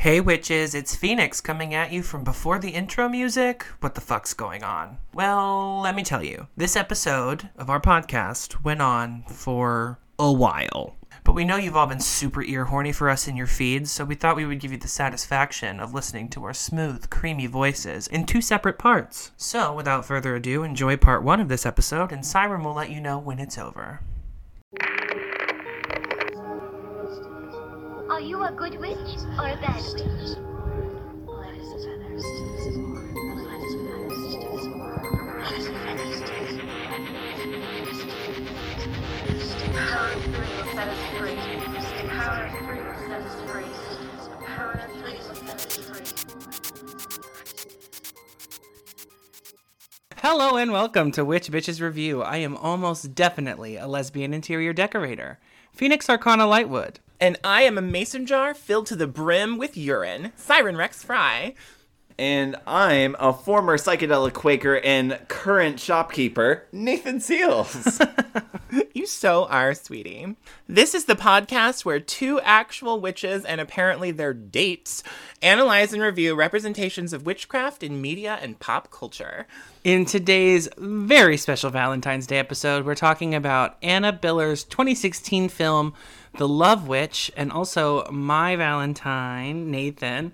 Hey witches, it's Phoenix coming at you from before the intro music. What the fuck's going on? Well, let me tell you. This episode of our podcast went on for a while. But we know you've all been super ear horny for us in your feeds, so we thought we would give you the satisfaction of listening to our smooth, creamy voices in two separate parts. So, without further ado, enjoy part one of this episode, and Siren will let you know when it's over. Are you a good witch or a bad witch? Hello and welcome to Witch Bitches Review. I am almost definitely a lesbian interior decorator. Phoenix Arcana Lightwood. And I am a mason jar filled to the brim with urine, Siren Rex Fry. And I'm a former psychedelic Quaker and current shopkeeper, Nathan Seals. You so are, sweetie. This is the podcast where two actual witches and apparently their dates analyze and review representations of witchcraft in media and pop culture. In today's very special Valentine's Day episode, we're talking about Anna Biller's 2016 film, The Love Witch, and also my Valentine, Nathan,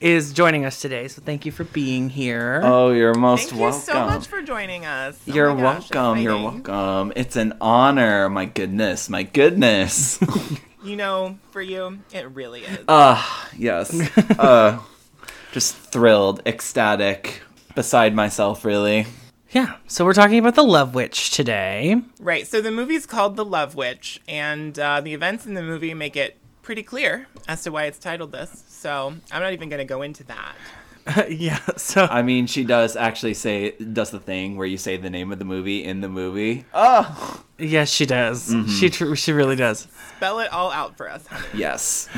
is joining us today. So thank you for being here. Oh, you're most welcome. Thank you so much for joining us. You're welcome. You're welcome. It's an honor. My goodness. My goodness. You know, for you, it really is. Yes. Just thrilled, ecstatic, beside myself, really. Yeah, so we're talking about The Love Witch today. Right, so the movie's called The Love Witch, and the events in the movie make it pretty clear as to why it's titled this, so I'm not even going to go into that. I mean, she does actually does the thing where you say the name of the movie in the movie. Oh! Yes, she does. Mm-hmm. She really does. Spell it all out for us, honey. Yes.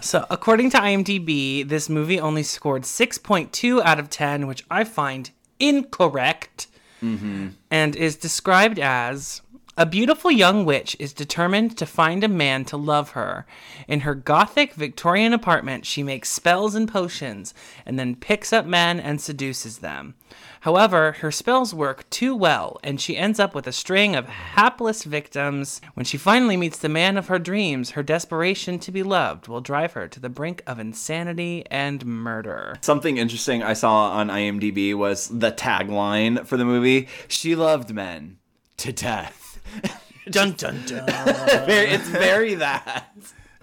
So, according to IMDb, this movie only scored 6.2 out of 10, which I find incorrect. Mm-hmm. And is described as, a beautiful young witch is determined to find a man to love her. In her gothic Victorian apartment, she makes spells and potions, and then picks up men and seduces them. However, her spells work too well, and she ends up with a string of hapless victims. When she finally meets the man of her dreams, her desperation to be loved will drive her to the brink of insanity and murder. Something interesting I saw on IMDb was the tagline for the movie, she loved men to death. Dun, dun, dun. It's very that.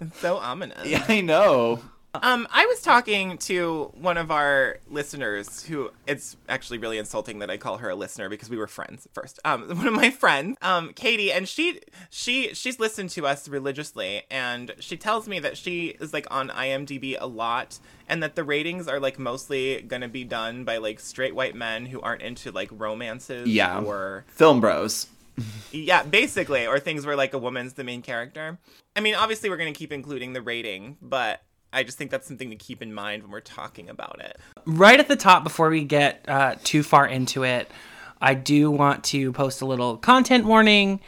It's so ominous. Yeah, I know. I was talking to one of our listeners who, it's actually really insulting that I call her a listener because we were friends at first. One of my friends, Katie, and she's listened to us religiously, and she tells me that she is like on IMDb a lot and that the ratings are like mostly going to be done by like straight white men who aren't into like romances or film bros. Yeah, basically, or things where like a woman's the main character. I mean, obviously we're going to keep including the rating, but I just think that's something to keep in mind when we're talking about it. Right at the top, before we get too far into it, I do want to post a little content warning.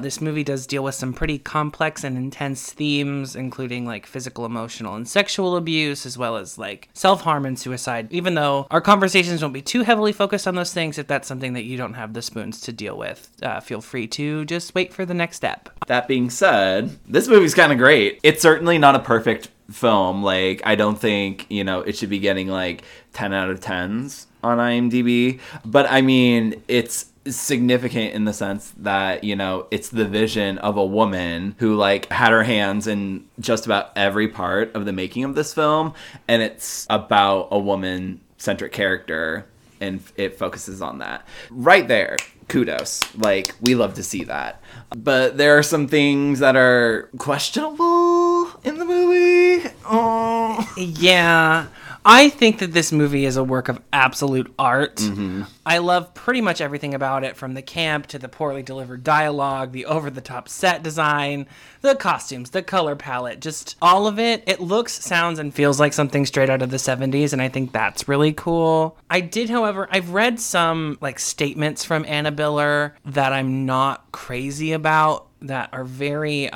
This movie does deal with some pretty complex and intense themes, including like physical, emotional, and sexual abuse, as well as like self-harm and suicide. Even though our conversations won't be too heavily focused on those things, if that's something that you don't have the spoons to deal with, feel free to just wait for the next step. That being said, this movie's kind of great. It's certainly not a perfect film. Like, I don't think, you know, it should be getting like 10 out of 10s on IMDb, but I mean, it's significant in the sense that, you know, it's the vision of a woman who like had her hands in just about every part of the making of this film, and it's about a woman-centric character, and it focuses on that. Right there, kudos. Like, we love to see that. But there are some things that are questionable in the movie. Oh. Yeah. I think that this movie is a work of absolute art. Mm-hmm. I love pretty much everything about it, from the camp to the poorly delivered dialogue, the over-the-top set design, the costumes, the color palette, just all of it. It looks, sounds, and feels like something straight out of the 70s, and I think that's really cool. I did, however, I've read some like statements from Anna Biller that I'm not crazy about, that are very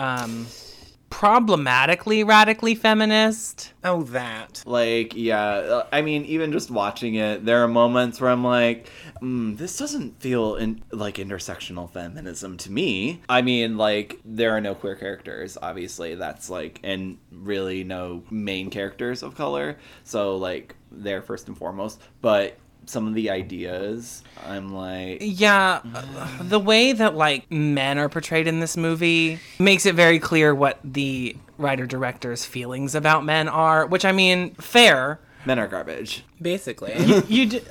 problematically radically feminist. Oh, that. Like, yeah. I mean, even just watching it, there are moments where I'm like, this doesn't feel like intersectional feminism to me. I mean, like, there are no queer characters, obviously. That's like, and really no main characters of color. So, like, they're first and foremost. But some of the ideas, I'm like... Yeah, the way that, like, men are portrayed in this movie makes it very clear what the writer-director's feelings about men are, which, I mean, fair. Men are garbage. Basically.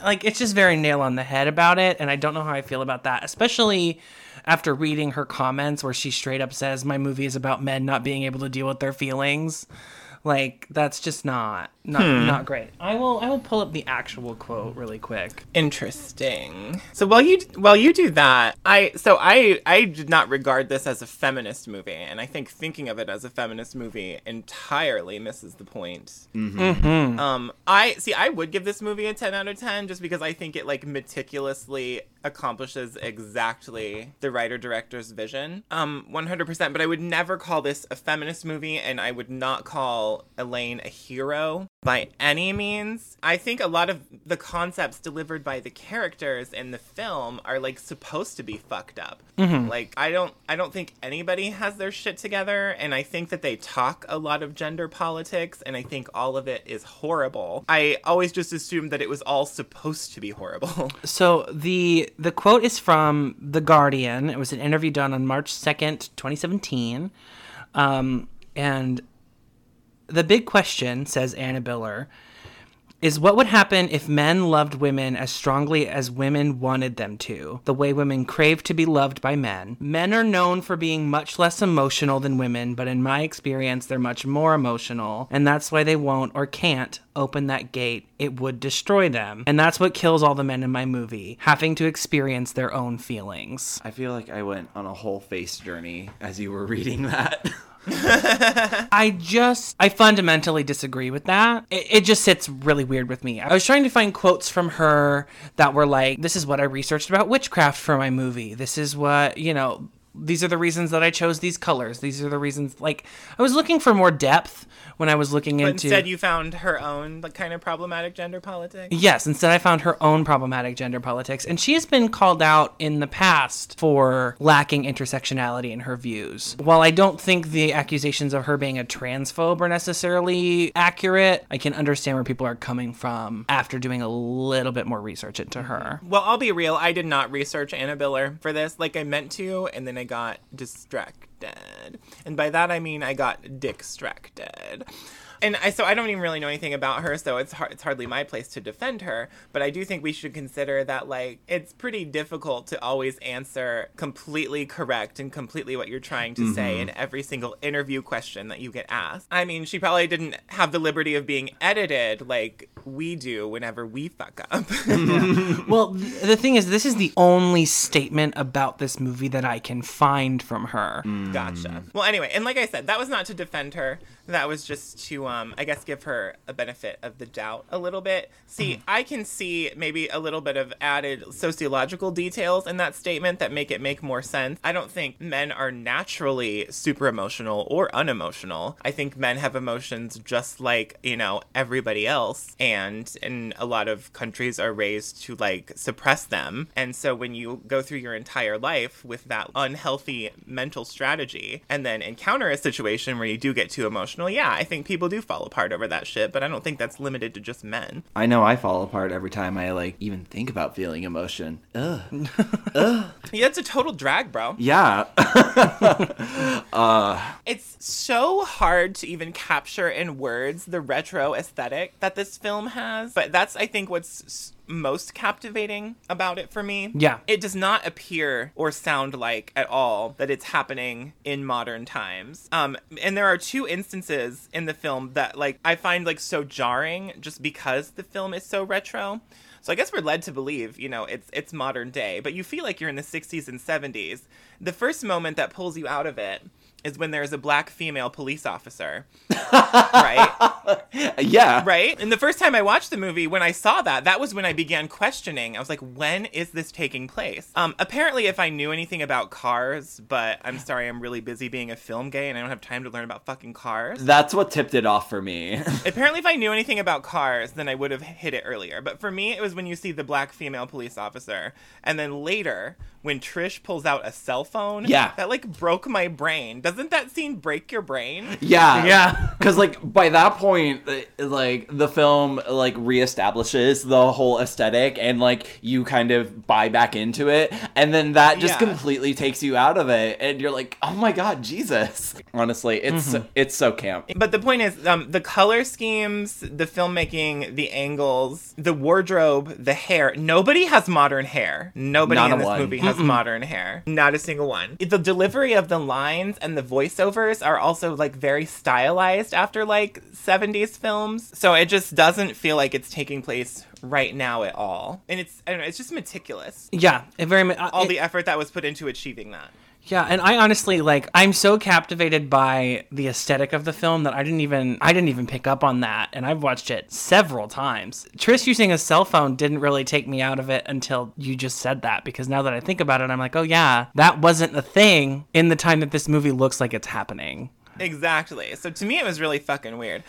Like, it's just very nail on the head about it, and I don't know how I feel about that, especially after reading her comments where she straight up says, my movie is about men not being able to deal with their feelings. Like, that's just not great. I will pull up the actual quote really quick. Interesting. So while you do that, I did not regard this as a feminist movie, and I think thinking of it as a feminist movie entirely misses the point. Mm-hmm. Mm-hmm. I would give this movie a 10 out of 10 just because I think it like meticulously accomplishes exactly the writer-director's vision, 100%. But I would never call this a feminist movie, and I would not call Elaine a hero by any means. I think a lot of the concepts delivered by the characters in the film are like supposed to be fucked up. Mm-hmm. Like I don't think anybody has their shit together, and I think that they talk a lot of gender politics, and I think all of it is horrible. I always just assumed that it was all supposed to be horrible. So the quote is from The Guardian. It was an interview done on March 2nd, 2017. And the big question, says Anna Biller, is what would happen if men loved women as strongly as women wanted them to, the way women crave to be loved by men. Men are known for being much less emotional than women, but in my experience, they're much more emotional, and that's why they won't or can't open that gate. It would destroy them. And that's what kills all the men in my movie, having to experience their own feelings. I feel like I went on a whole face journey as you were reading that. I fundamentally disagree with that. It just sits really weird with me. I was trying to find quotes from her that were like, this is what I researched about witchcraft for my movie. This is what, you know, these are the reasons that I chose these colors. These are the reasons, like, I was looking for more depth when I was looking into... But instead you found her own, like, kind of problematic gender politics? Yes, instead I found her own problematic gender politics. And she has been called out in the past for lacking intersectionality in her views. While I don't think the accusations of her being a transphobe are necessarily accurate, I can understand where people are coming from after doing a little bit more research into her. Well, I'll be real. I did not research Anna Biller for this like I meant to, and then I got distracted. And by that I mean I got distracted. And so I don't even really know anything about her, so it's hardly my place to defend her. But I do think we should consider that, like, it's pretty difficult to always answer completely correct and completely what you're trying to say in every single interview question that you get asked. I mean, she probably didn't have the liberty of being edited like we do whenever we fuck up. Yeah. Well, the thing is, this is the only statement about this movie that I can find from her. Mm. Gotcha. Well, anyway, and like I said, that was not to defend her. That was just to, I guess, give her a benefit of the doubt a little bit. See, I can see maybe a little bit of added sociological details in that statement that make it make more sense. I don't think men are naturally super emotional or unemotional. I think men have emotions just like, you know, everybody else. And in a lot of countries are raised to, like, suppress them. And so when you go through your entire life with that unhealthy mental strategy and then encounter a situation where you do get too emotional, yeah, I think people do fall apart over that shit, but I don't think that's limited to just men. I know I fall apart every time I, like, even think about feeling emotion. Ugh. Ugh. Yeah, it's a total drag, bro. Yeah. It's so hard to even capture in words the retro aesthetic that this film has, but that's, I think, what's most captivating about it for me. Yeah. It does not appear or sound like at all that it's happening in modern times. And there are two instances in the film that, like, I find, like, so jarring just because the film is so retro. So I guess we're led to believe, you know, it's modern day, but you feel like you're in the 60s and 70s. The first moment that pulls you out of it is when there's a black female police officer, right? Yeah. Right? And the first time I watched the movie, when I saw that, that was when I began questioning. I was like, when is this taking place? Apparently, if I knew anything about cars, but I'm sorry, I'm really busy being a film gay and I don't have time to learn about fucking cars. That's what tipped it off for me. Apparently, if I knew anything about cars, then I would have hit it earlier. But for me, it was when you see the black female police officer. And then later, when Trish pulls out a cell phone, yeah, that like broke my brain. Doesn't that scene break your brain? Yeah. Yeah. Because like by that point, like the film like reestablishes the whole aesthetic and like you kind of buy back into it. And then that just completely takes you out of it. And you're like, oh my God, Jesus. Honestly, it's so camp. But the point is the color schemes, the filmmaking, the angles, the wardrobe, the hair. Nobody has modern hair. Nobody in this movie has modern hair. Not a single one. The delivery of the lines and the voiceovers are also like very stylized after like 70s films. So it just doesn't feel like it's taking place right now at all. And it's, I don't know, it's just meticulous. Yeah. All the effort that was put into achieving that. Yeah, and I honestly, like, I'm so captivated by the aesthetic of the film that I didn't even pick up on that, and I've watched it several times. Trish using a cell phone didn't really take me out of it until you just said that, because now that I think about it, I'm like, oh yeah, that wasn't a thing in the time that this movie looks like it's happening. Exactly. So to me, it was really fucking weird.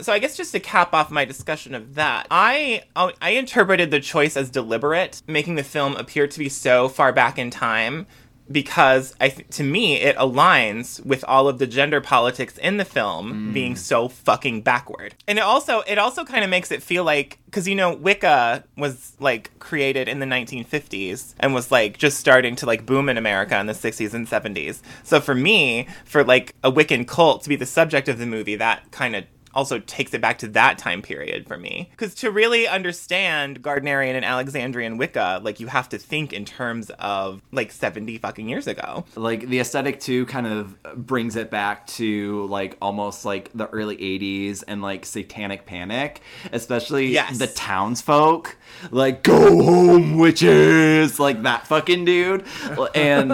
So I guess just to cap off my discussion of that, I interpreted the choice as deliberate, making the film appear to be so far back in time, because to me, it aligns with all of the gender politics in the film being so fucking backward. And it also kind of makes it feel like, because, you know, Wicca was, like, created in the 1950s and was, like, just starting to, like, boom in America in the 60s and 70s. So for me, for, like, a Wiccan cult to be the subject of the movie, that kind of also takes it back to that time period for me. Because to really understand Gardnerian and Alexandrian Wicca, like, you have to think in terms of, like, 70 fucking years ago. Like, the aesthetic, too, kind of brings it back to, like, almost, like, the early 80s and, like, satanic panic. Especially the townsfolk. Like, go home, witches! Like, that fucking dude. And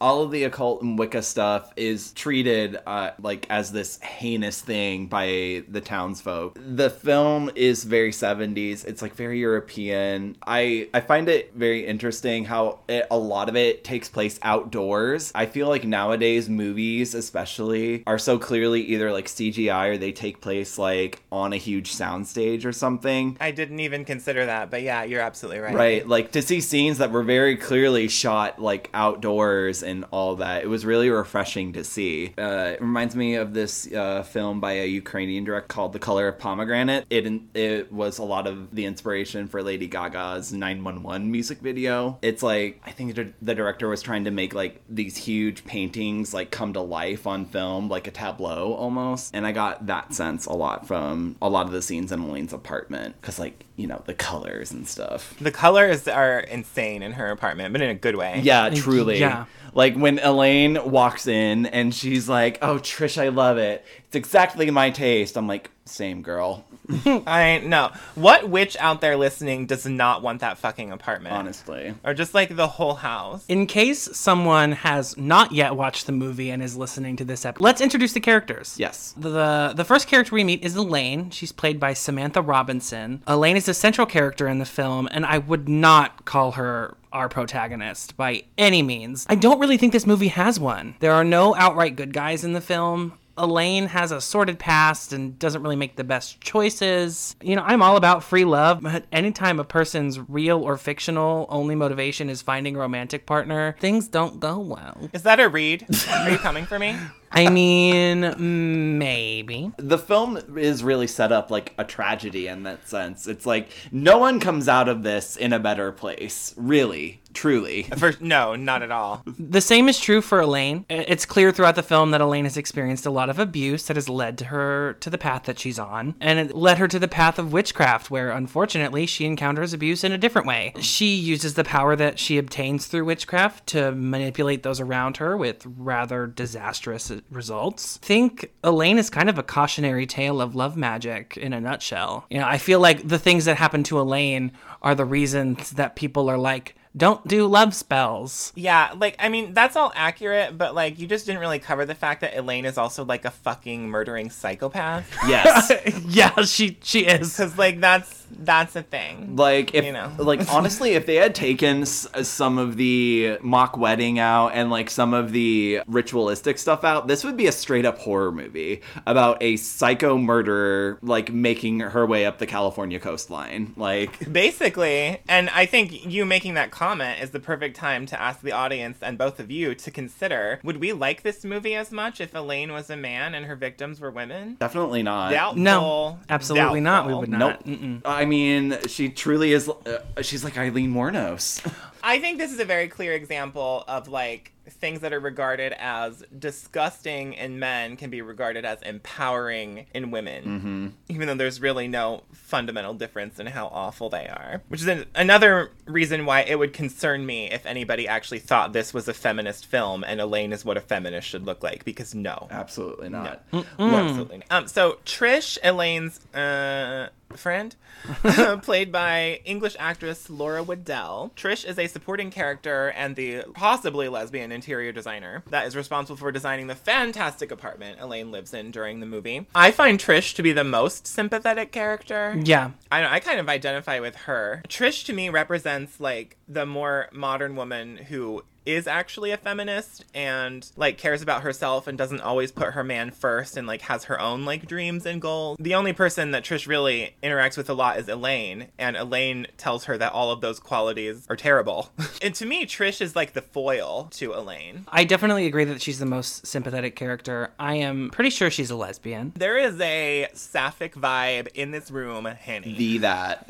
all of the occult and Wicca stuff is treated, like, as this heinous thing by the townsfolk. The film is very 70s. It's like very European. I find it very interesting how a lot of it takes place outdoors. I feel like nowadays movies especially are so clearly either like CGI or they take place like on a huge soundstage or something. I didn't even consider that, but yeah, you're absolutely right. Right, like to see scenes that were very clearly shot like outdoors and all that, it was really refreshing to see. It reminds me of this film by a Ukrainian director called The Color of Pomegranate. It was a lot of the inspiration for Lady Gaga's 911 music video. It's like, I think the director was trying to make like these huge paintings like come to life on film, like a tableau almost. And I got that sense a lot from a lot of the scenes in Elaine's apartment. Because like, you know, the colors and stuff. The colors are insane in her apartment, but in a good way. Yeah, truly. Yeah. Like when Elaine walks in and she's like, oh, Trish, I love it. It's exactly my taste. I'm like, same girl. I know. What witch out there listening does not want that fucking apartment? Honestly. Or just like the whole house. In case someone has not yet watched the movie and is listening to this episode, let's introduce the characters. Yes. The first character we meet is Elaine. She's played by Samantha Robinson. Elaine is the central character in the film, and I would not call her our protagonist by any means. I don't really think this movie has one. There are no outright good guys in the film. Elaine has a sordid past and doesn't really make the best choices. You know, I'm all about free love, but anytime a person's real or fictional only motivation is finding a romantic partner, things don't go well. Is that a read? Are you coming for me? I mean, maybe. The film is really set up like a tragedy in that sense. It's like, no one comes out of this in a better place, really. Truly. No, not at all. The same is true for Elaine. It's clear throughout the film that Elaine has experienced a lot of abuse that has led her to the path that she's on. And it led her to the path of witchcraft, where unfortunately she encounters abuse in a different way. She uses the power that she obtains through witchcraft to manipulate those around her with rather disastrous results. I think Elaine is kind of a cautionary tale of love magic in a nutshell. You know, I feel like the things that happen to Elaine are the reasons that people are like, don't do love spells. Yeah, like, I mean, that's all accurate, but, like, you just didn't really cover the fact that Elaine is also, like, a fucking murdering psychopath. Yes. Yeah, she is. Because, like, that's a thing. Like, if, you know. Like, honestly, if they had taken some of the mock wedding out and, like, some of the ritualistic stuff out, this would be a straight-up horror movie about a psycho murderer, like, making her way up the California coastline. Like, basically. And I think you making that comment is the perfect time to ask the audience and both of you to consider, would we like this movie as much if Elaine was a man and her victims were women? Definitely not. Doubtful. No, absolutely not. We would not. Nope. I mean, she truly is. She's like Eileen Wuornos. I think this is a very clear example of, like, things that are regarded as disgusting in men can be regarded as empowering in women, mm-hmm. even though there's really no fundamental difference in how awful they are, which is another reason why it would concern me if anybody actually thought this was a feminist film and Elaine is what a feminist should look like, because no. Absolutely not. No. Absolutely not. So Trish, Elaine's friend, played by English actress Laura Waddell. Trish is a supporting character and the possibly lesbian interior designer that is responsible for designing the fantastic apartment Elaine lives in during the movie. I find Trish to be the most sympathetic character. Yeah. I kind of identify with her. Trish, to me, represents, like, the more modern woman who is actually a feminist and, like, cares about herself and doesn't always put her man first and, like, has her own, like, dreams and goals. The only person that Trish really interacts with a lot is Elaine, and Elaine tells her that all of those qualities are terrible. And to me, Trish is, like, the foil to Elaine. I definitely agree that she's the most sympathetic character. I am pretty sure she's a lesbian. There is a sapphic vibe in this room, Henny. Be that.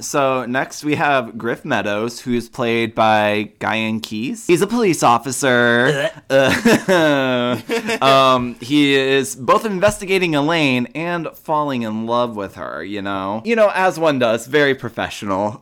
So next we have Griff Meadows, who is played by Guyon Keys. He's a police officer. He is both investigating Elaine and falling in love with her, you know? You know, as one does. Very professional.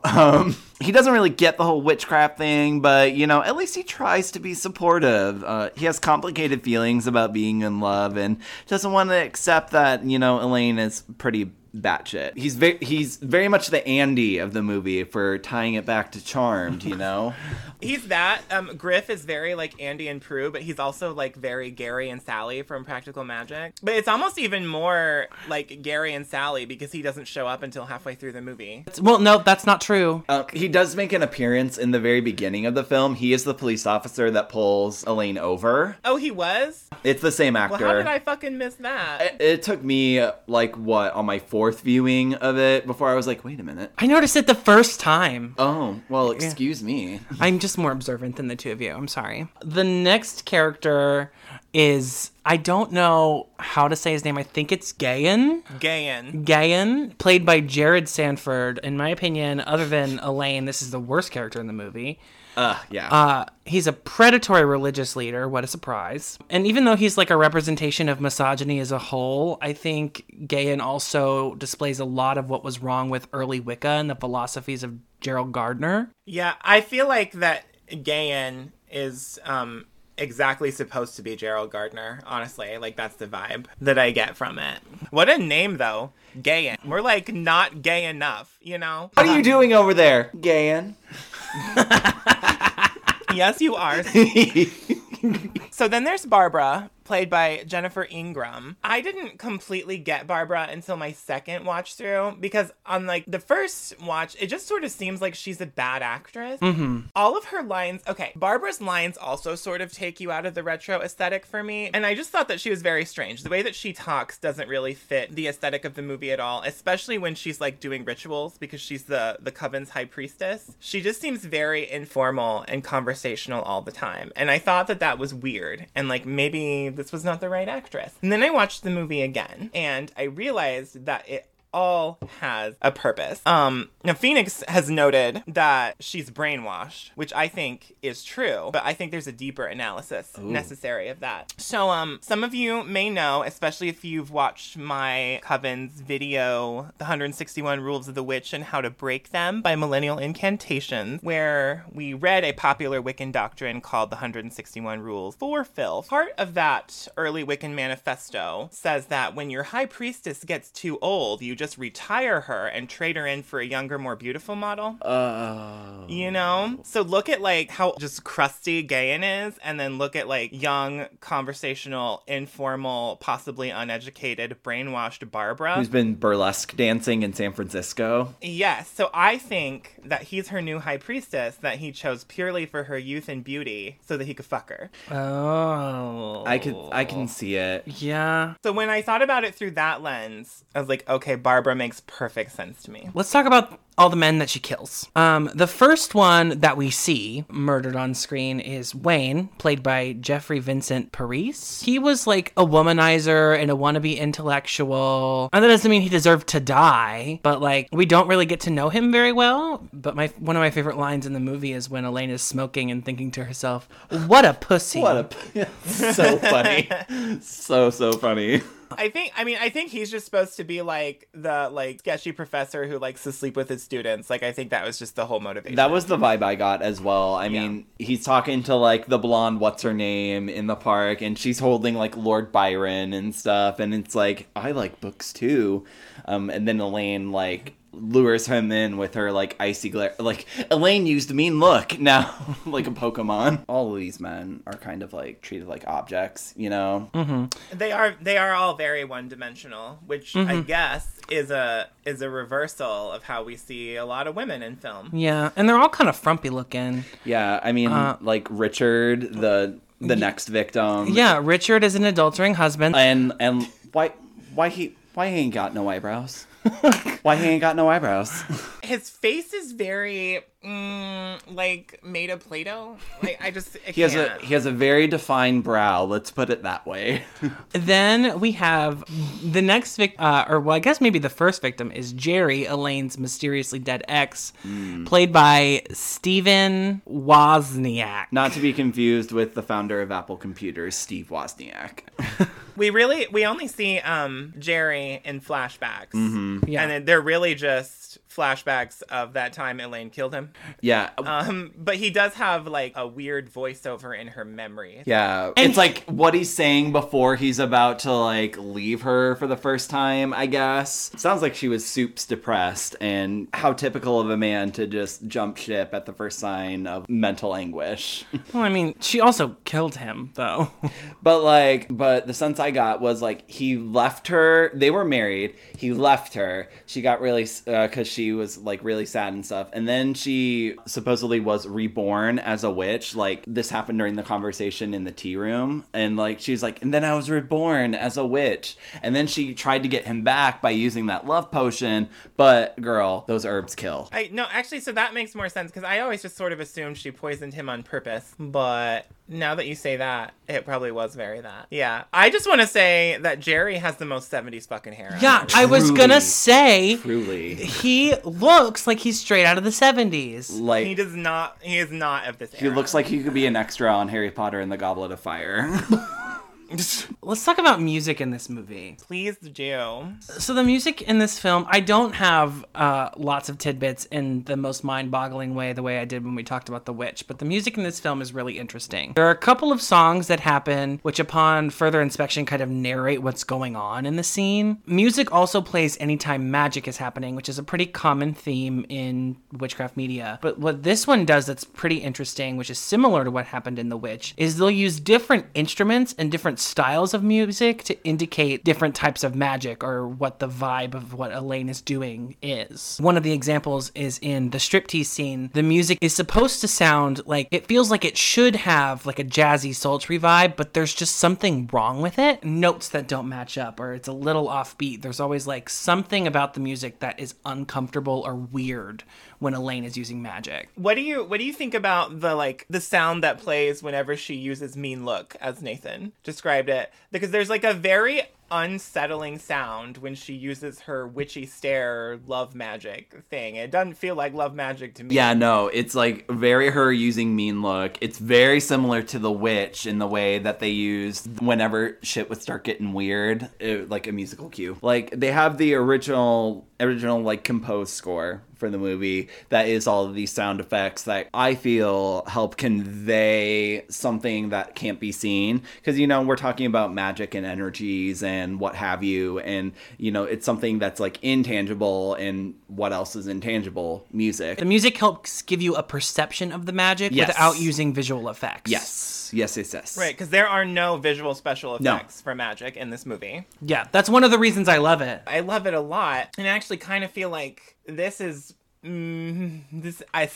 He doesn't really get the whole witchcraft thing, but, you know, at least he tries to be supportive. He has complicated feelings about being in love and doesn't want to accept that, you know, Elaine is pretty batshit. He's very much the Andy of the movie for tying it back to Charmed, you know? He's that. Griff is very, like, Andy and Prue, but he's also, like, very Gary and Sally from Practical Magic. But it's almost even more like Gary and Sally because he doesn't show up until halfway through the movie. Well, no, that's not true. He does make an appearance in the very beginning of the film. He is the police officer that pulls Elaine over. Oh, he was? It's the same actor. Well, how did I fucking miss that? It took me, like, what, on my fourth viewing of it before I was like, wait a minute. I noticed it the first time. Oh, well, excuse me. I'm just more observant than the two of you. I'm sorry. The next character is, I don't know how to say his name. I think it's Gahan. Gahan, played by Jared Sanford. In my opinion, other than Elaine, this is the worst character in the movie. Yeah. He's a predatory religious leader. What a surprise. And even though he's like a representation of misogyny as a whole, I think Gahan also displays a lot of what was wrong with early Wicca and the philosophies of Gerald Gardner. Yeah, I feel like that Gahan is exactly supposed to be Gerald Gardner, honestly. Like, that's the vibe that I get from it. What a name, though. Gahan. We're, like, not gay enough, you know? What are you doing over there, Gahan? Yes, you are. So then there's Barbara, played by Jennifer Ingram. I didn't completely get Barbara until my second watch through, because on, like, the first watch, it just sort of seems like she's a bad actress. Mm-hmm. All of her lines, okay, Barbara's lines also sort of take you out of the retro aesthetic for me, and I just thought that she was very strange. The way that she talks doesn't really fit the aesthetic of the movie at all, especially when she's, like, doing rituals, because she's the Coven's high priestess. She just seems very informal and conversational all the time, and I thought that was weird, and, like, maybe this was not the right actress. And then I watched the movie again, and I realized that it all has a purpose. Now, Phoenix has noted that she's brainwashed, which I think is true, but I think there's a deeper analysis necessary of that. So, some of you may know, especially if you've watched my Coven's video, The 161 Rules of the Witch and How to Break Them by Millennial Incantations, where we read a popular Wiccan doctrine called The 161 Rules for Filth. Part of that early Wiccan manifesto says that when your high priestess gets too old, you just just retire her and trade her in for a younger, more beautiful model. Oh. You know? So look at, like, how just crusty Gahan is, and then look at, like, young, conversational, informal, possibly uneducated, brainwashed Barbara. Who's been burlesque dancing in San Francisco. Yes. So I think that he's her new high priestess that he chose purely for her youth and beauty so that he could fuck her. Oh. I can see it. Yeah. So when I thought about it through that lens, I was like, okay, Barbara makes perfect sense to me. Let's talk about all the men that she kills. The first one that we see murdered on screen is Wayne, played by Jeffrey Vincent Parise. He was like a womanizer and a wannabe intellectual. And that doesn't mean he deserved to die, but like we don't really get to know him very well. But one of my favorite lines in the movie is when Elaine is smoking and thinking to herself, what a pussy. So funny. So funny. I think he's just supposed to be like the like sketchy professor who likes to sleep with his students. Like, I think that was just the whole motivation. That was the vibe I got as well. I mean, he's talking to like the blonde what's her name in the park, and she's holding like Lord Byron and stuff, and it's like, I like books too. And then Elaine like lures him in with her like icy glare. Like, Elaine used a mean look now, like a Pokemon. All of these men are kind of like treated like objects, you know. Mm-hmm. They are all very one-dimensional, which I guess is a reversal of how we see a lot of women in film. Yeah, and they're all kind of frumpy looking. Yeah, I mean, like Richard, the next victim. Yeah, Richard is an adultering husband, and why he ain't got no eyebrows. Why he ain't got no eyebrows? His face is very like made of Play-Doh. Like, he has a very defined brow. Let's put it that way. Then we have the next victim, I guess maybe the first victim is Jerry, Elaine's mysteriously dead ex, played by Stephen Wozniak. Not to be confused with the founder of Apple Computers, Steve Wozniak. We only see Jerry in flashbacks. Mm-hmm. Yeah. And they're really just flashbacks of that time Elaine killed him. Yeah. But he does have like a weird voiceover in her memory. Yeah. And it's like what he's saying before he's about to like leave her for the first time, I guess. Sounds like she was soups depressed, and how typical of a man to just jump ship at the first sign of mental anguish. Well, I mean, she also killed him though. But the sense I got was like he left her. They were married. He left her. She got really, because she was like really sad and stuff. And then she supposedly was reborn as a witch. Like, this happened during the conversation in the tea room. And like, she's like, and then I was reborn as a witch. And then she tried to get him back by using that love potion. But girl, those herbs kill. So that makes more sense, because I always just sort of assumed she poisoned him on purpose. But now that you say that, it probably was very that. Yeah. I just want to say that Jerry has the most 70s fucking hair. Yeah, I was going to say. Truly. He looks like he's straight out of the 70s. Like, he is not of this era. He looks like he could be an extra on Harry Potter and the Goblet of Fire. Let's talk about music in this movie. Please do. So the music in this film, I don't have lots of tidbits in the most mind-boggling way, the way I did when we talked about The Witch, but the music in this film is really interesting. There are a couple of songs that happen, which upon further inspection kind of narrate what's going on in the scene. Music also plays anytime magic is happening, which is a pretty common theme in witchcraft media. But what this one does that's pretty interesting, which is similar to what happened in The Witch, is they'll use different instruments and different styles of music to indicate different types of magic or what the vibe of what Elaine is doing is. One of the examples is in the striptease scene. The music is supposed to sound like, it feels like it should have like a jazzy, sultry vibe, but there's just something wrong with it. Notes that don't match up, or it's a little offbeat. There's always like something about the music that is uncomfortable or weird when Elaine is using magic. What do you think about the like the sound that plays whenever she uses mean look, as Nathan described it? Because there's like a very unsettling sound when she uses her witchy stare love magic thing. It doesn't feel like love magic to me. Yeah, no, it's like very her using mean look. It's very similar to The Witch in the way that they use whenever shit would start getting weird, like a musical cue. Like, they have the original original, like, composed score for the movie that is all of these sound effects that I feel help convey something that can't be seen. Because, you know, we're talking about magic and energies and what have you. And, you know, it's something that's, like, intangible. And what else is intangible? Music. The music helps give you a perception of the magic without using visual effects. Yes. Right, because there are no visual special effects for magic in this movie. Yeah, that's one of the reasons I love it. I love it a lot. And I actually kind of feel like this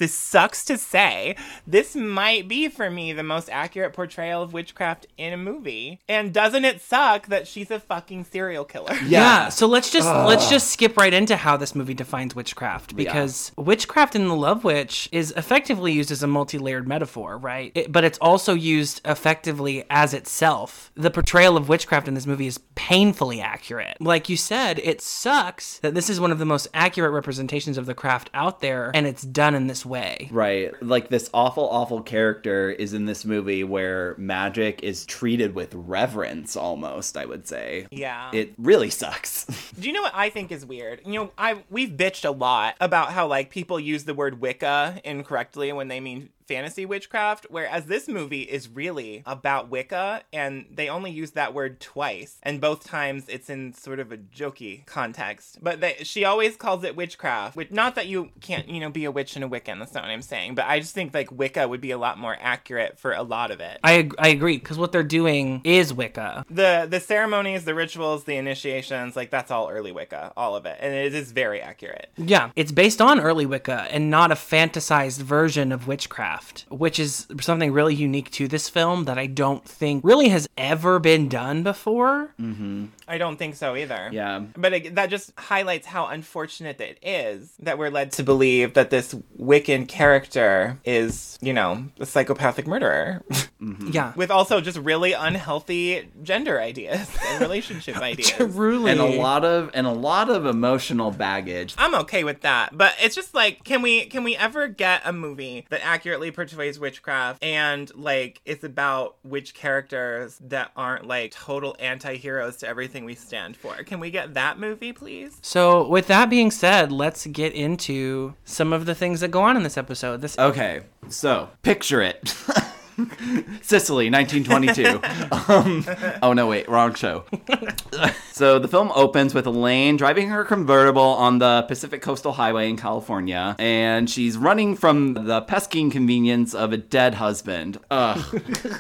sucks to say, this might be for me the most accurate portrayal of witchcraft in a movie. And doesn't it suck that she's a fucking serial killer? Yeah. So let's just skip right into how this movie defines witchcraft, because witchcraft in The Love Witch is effectively used as a multi-layered metaphor, right? But it's also used effectively as itself. The portrayal of witchcraft in this movie is painfully accurate. Like you said, it sucks that this is one of the most accurate representations of the craft out there, and it's done in this way. Right. Like, this awful, awful character is in this movie where magic is treated with reverence, almost, I would say. Yeah. It really sucks. Do you know what I think is weird? You know, we've bitched a lot about how, like, people use the word Wicca incorrectly when they mean fantasy witchcraft, whereas this movie is really about Wicca, and they only use that word twice, and both times it's in sort of a jokey context. But she always calls it witchcraft, which, not that you can't, you know, be a witch and a Wiccan, that's not what I'm saying, but I just think, like, Wicca would be a lot more accurate for a lot of it. I agree, because what they're doing is Wicca. The ceremonies, the rituals, the initiations, like, that's all early Wicca, all of it, and it is very accurate. Yeah, it's based on early Wicca and not a fantasized version of witchcraft, which is something really unique to this film that I don't think really has ever been done before. Mm-hmm. I don't think so either. Yeah. But that just highlights how unfortunate it is that we're led to believe that this Wiccan character is, you know, a psychopathic murderer. Mm-hmm. Yeah. With also just really unhealthy gender ideas and relationship ideas. Truly. And a lot of emotional baggage. I'm okay with that. But it's just like, can we ever get a movie that accurately portrays witchcraft and, like, it's about witch characters that aren't, like, total anti-heroes to everything we stand for? Can we get that movie, please? So with that being said, let's get into some of the things that go on in this episode. Okay, so picture it. Sicily, 1922. Oh, no, wait, wrong show. So the film opens with Elaine driving her convertible on the Pacific Coastal Highway in California, and she's running from the pesky inconvenience of a dead husband. Ugh.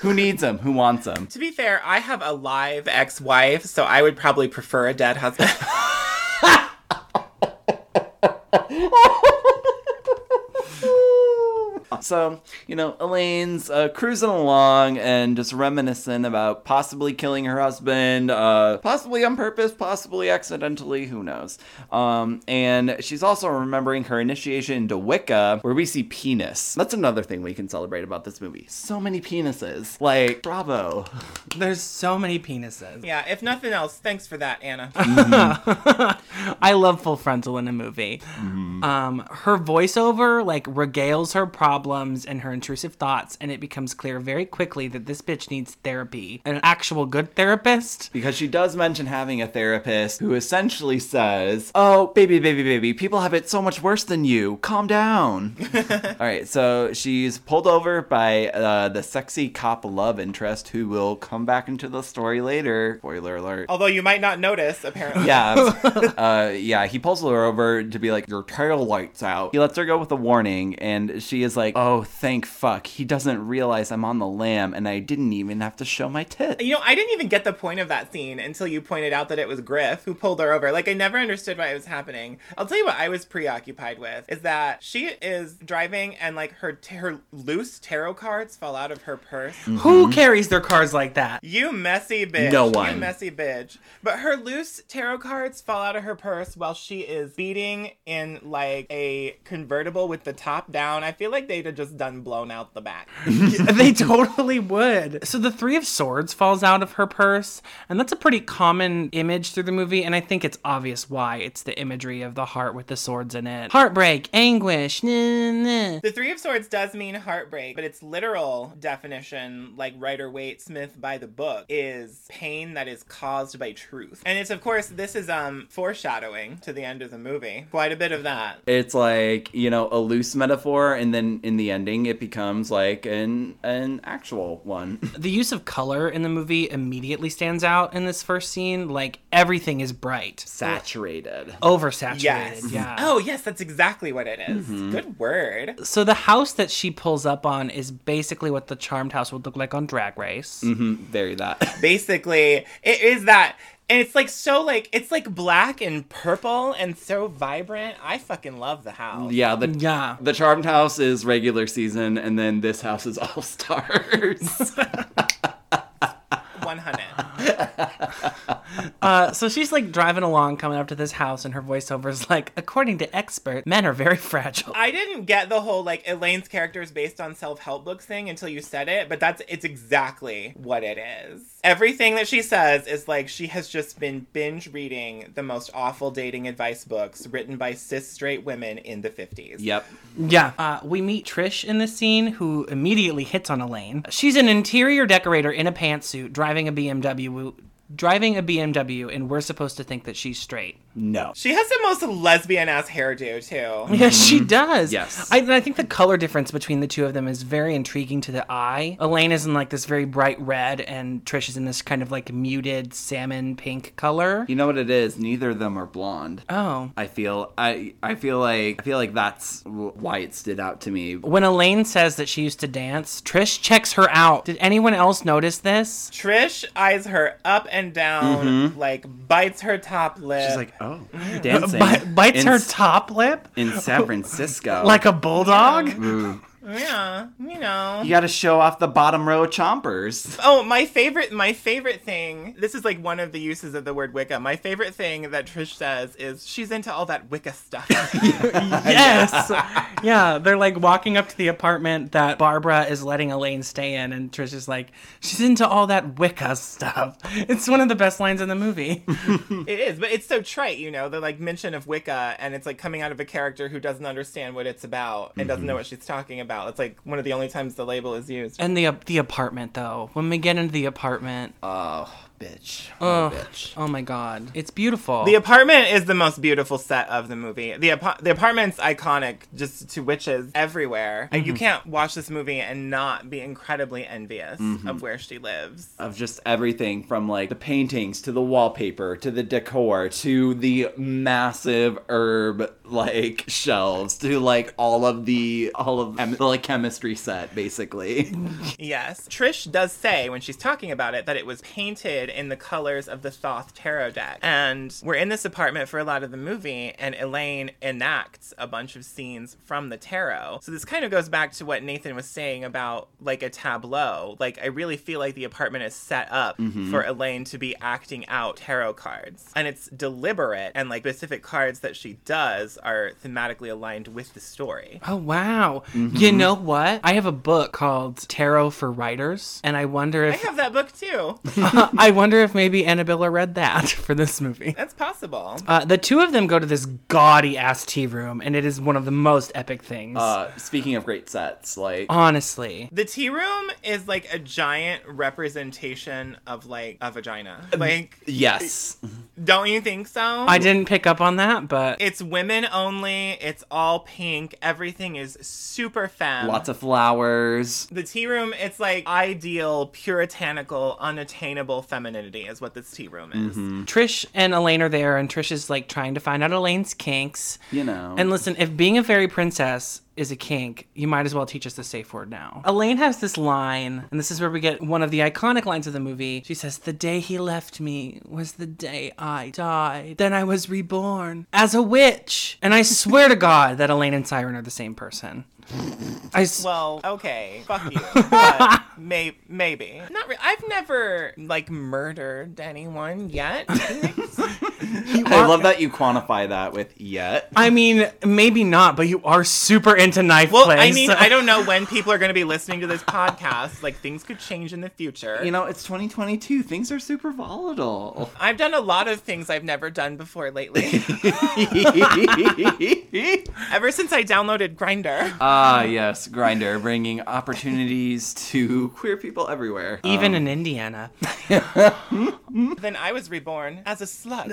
Who needs him? Who wants him? To be fair, I have a live ex-wife, so I would probably prefer a dead husband. So, you know, Elaine's cruising along and just reminiscing about possibly killing her husband, possibly on purpose, possibly accidentally, who knows. And she's also remembering her initiation into Wicca, where we see penis. That's another thing we can celebrate about this movie. So many penises. Like, bravo. There's so many penises. Yeah, if nothing else, thanks for that, Anna. Mm-hmm. I love full frontal in a movie. Mm-hmm. Her voiceover, like, regales her problems and her intrusive thoughts, and it becomes clear very quickly that this bitch needs therapy, an actual good therapist, because she does mention having a therapist who essentially says, oh, baby, people have it so much worse than you, calm down. All right, so she's pulled over by the sexy cop love interest, who will come back into the story later, spoiler alert, although you might not notice apparently. Yeah. He pulls her over to be like, your tail light's out. He lets her go with a warning, and she is like, oh, thank fuck, he doesn't realize I'm on the lam and I didn't even have to show my tit. You know, I didn't even get the point of that scene until you pointed out that it was Griff who pulled her over. Like, I never understood why it was happening. I'll tell you what I was preoccupied with is that she is driving and, like, her loose tarot cards fall out of her purse. Mm-hmm. Who carries their cards like that? You messy bitch. No one. You messy bitch. But her loose tarot cards fall out of her purse while she is beating in, like, a convertible with the top down. I feel like they'd have just done blown out the back. Yeah, they totally would. So the Three of Swords falls out of her purse, and that's a pretty common image through the movie, and I think it's obvious why. It's the imagery of the heart with the swords in it. Heartbreak, anguish, nah. The Three of Swords does mean heartbreak, but its literal definition, like Rider-Waite Smith by the book, is pain that is caused by truth. And it's, of course, this is foreshadowing to the end of the movie. Quite a bit of that. It's like, you know, a loose metaphor, and then in the ending it becomes like an actual one. The use of color in the movie immediately stands out in this first scene. Like, everything is bright. Saturated. Oversaturated, yes. Yeah. Oh, yes, that's exactly what it is. Mm-hmm. Good word. So the house that she pulls up on is basically what the Charmed house would look like on Drag Race. Mm-hmm. Very that. Basically, it is that. And it's like so like it's like black and purple and so vibrant. I fucking love the house. Yeah, the Charmed house is regular season, and then this house is all stars. 100. So she's like driving along, coming up to this house, and her voiceover is like, according to expert, men are very fragile. I didn't get the whole like Elaine's character is based on self-help books thing until you said it, but it's exactly what it is. Everything that she says is like she has just been binge reading the most awful dating advice books written by cis straight women in the 50s. Yep. Yeah. We meet Trish in this scene, who immediately hits on Elaine. She's an interior decorator in a pantsuit driving a BMW, and we're supposed to think that she's straight. No. She has the most lesbian-ass hairdo, too. Yeah, she does. Yes. I think the color difference between the two of them is very intriguing to the eye. Elaine is in, like, this very bright red, and Trish is in this kind of, like, muted salmon pink color. You know what it is? Neither of them are blonde. Oh. I feel like that's why it stood out to me. When Elaine says that she used to dance, Trish checks her out. Did anyone else notice this? Trish eyes her up and down, mm-hmm. like, bites her top lip. She's like, oh, dancing. Bites her top lip? In San Francisco. Like a bulldog? Yeah. Mm. Yeah, you know. You gotta show off the bottom row chompers. Oh, my favorite thing, this is like one of the uses of the word Wicca, my favorite thing that Trish says is she's into all that Wicca stuff. Yes! Yeah, they're like walking up to the apartment that Barbara is letting Elaine stay in, and Trish is like, she's into all that Wicca stuff. It's one of the best lines in the movie. It is, but it's so trite, you know, the like mention of Wicca, and it's like coming out of a character who doesn't understand what it's about and doesn't know what she's talking about. It's like one of the only times the label is used. And the apartment, though. When we get into the apartment. Oh, bitch. Oh, bitch. Oh, my God. It's beautiful. The apartment is the most beautiful set of the movie. The apartment's iconic just to witches everywhere. Mm-hmm. You can't watch this movie and not be incredibly envious mm-hmm. of where she lives. Of just everything from, like, the paintings to the wallpaper to the decor to the massive herb, like, shelves to, like, all of the like chemistry set, basically. Yes. Trish does say, when she's talking about it, that it was painted in the colors of the Thoth tarot deck. And we're in this apartment for a lot of the movie, and Elaine enacts a bunch of scenes from the tarot. So this kind of goes back to what Nathan was saying about, like, a tableau. Like, I really feel like the apartment is set up mm-hmm. for Elaine to be acting out tarot cards. And it's deliberate, and, like, specific cards that she does are thematically aligned with the story. Oh, wow. Mm-hmm. You know what? I have a book called Tarot for Writers, and I wonder if... I have that book, too. I wonder if maybe Anna Biller read that for this movie. That's possible. The two of them go to this gaudy-ass tea room, and it is one of the most epic things. Speaking of great sets, like... Honestly. The tea room is, like, a giant representation of, like, a vagina. Like... Yes. Don't you think so? I didn't pick up on that, but... It's women only. It's all pink. Everything is super femme. Lots of flowers. The tea room, it's like ideal, puritanical, unattainable femininity is what this tea room is. Mm-hmm. Trish and Elaine are there, and Trish is like trying to find out Elaine's kinks. You know. And listen, if being a fairy princess is a kink, you might as well teach us the safe word now. Elaine has this line, and this is where we get one of the iconic lines of the movie. She says, "The day he left me was the day I died. Then I was reborn as a witch." And I swear to God that Elaine and Siren are the same person. Well, okay, fuck you. But maybe. I've never, like, murdered anyone yet. I love that you quantify that with yet. I mean, maybe not, but you are super into knife play. Well, I mean, so. I don't know when people are going to be listening to this podcast. Like, things could change in the future. You know, it's 2022. Things are super volatile. I've done a lot of things I've never done before lately. Ever since I downloaded Grindr. Ah, yes, Grindr, bringing opportunities to queer people everywhere. Even in Indiana. Then I was reborn as a slut.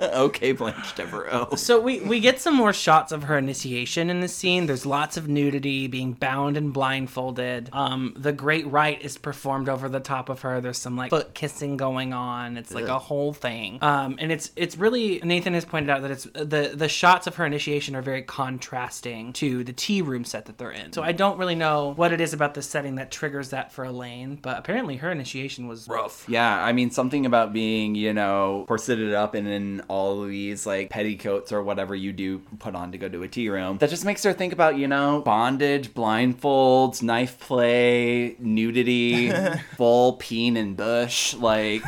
Okay, Blanche Devereaux. So we get some more shots of her initiation in this scene. There's lots of nudity, being bound and blindfolded. The Great Rite is performed over the top of her. There's some, like, foot kissing going on. It's like a whole thing. And it's really, Nathan has pointed out that it's the shots of her initiation are very contrasting to the tea room set that they're in. So I don't really know what it is about the setting that triggers that for Elaine, but apparently her initiation was rough. Yeah, I mean, something about being, you know, corseted up and in all these, like, petticoats or whatever you do put on to go to a tea room. That just makes her think about, you know, bondage, blindfolds, knife play, nudity, full peen and bush, like...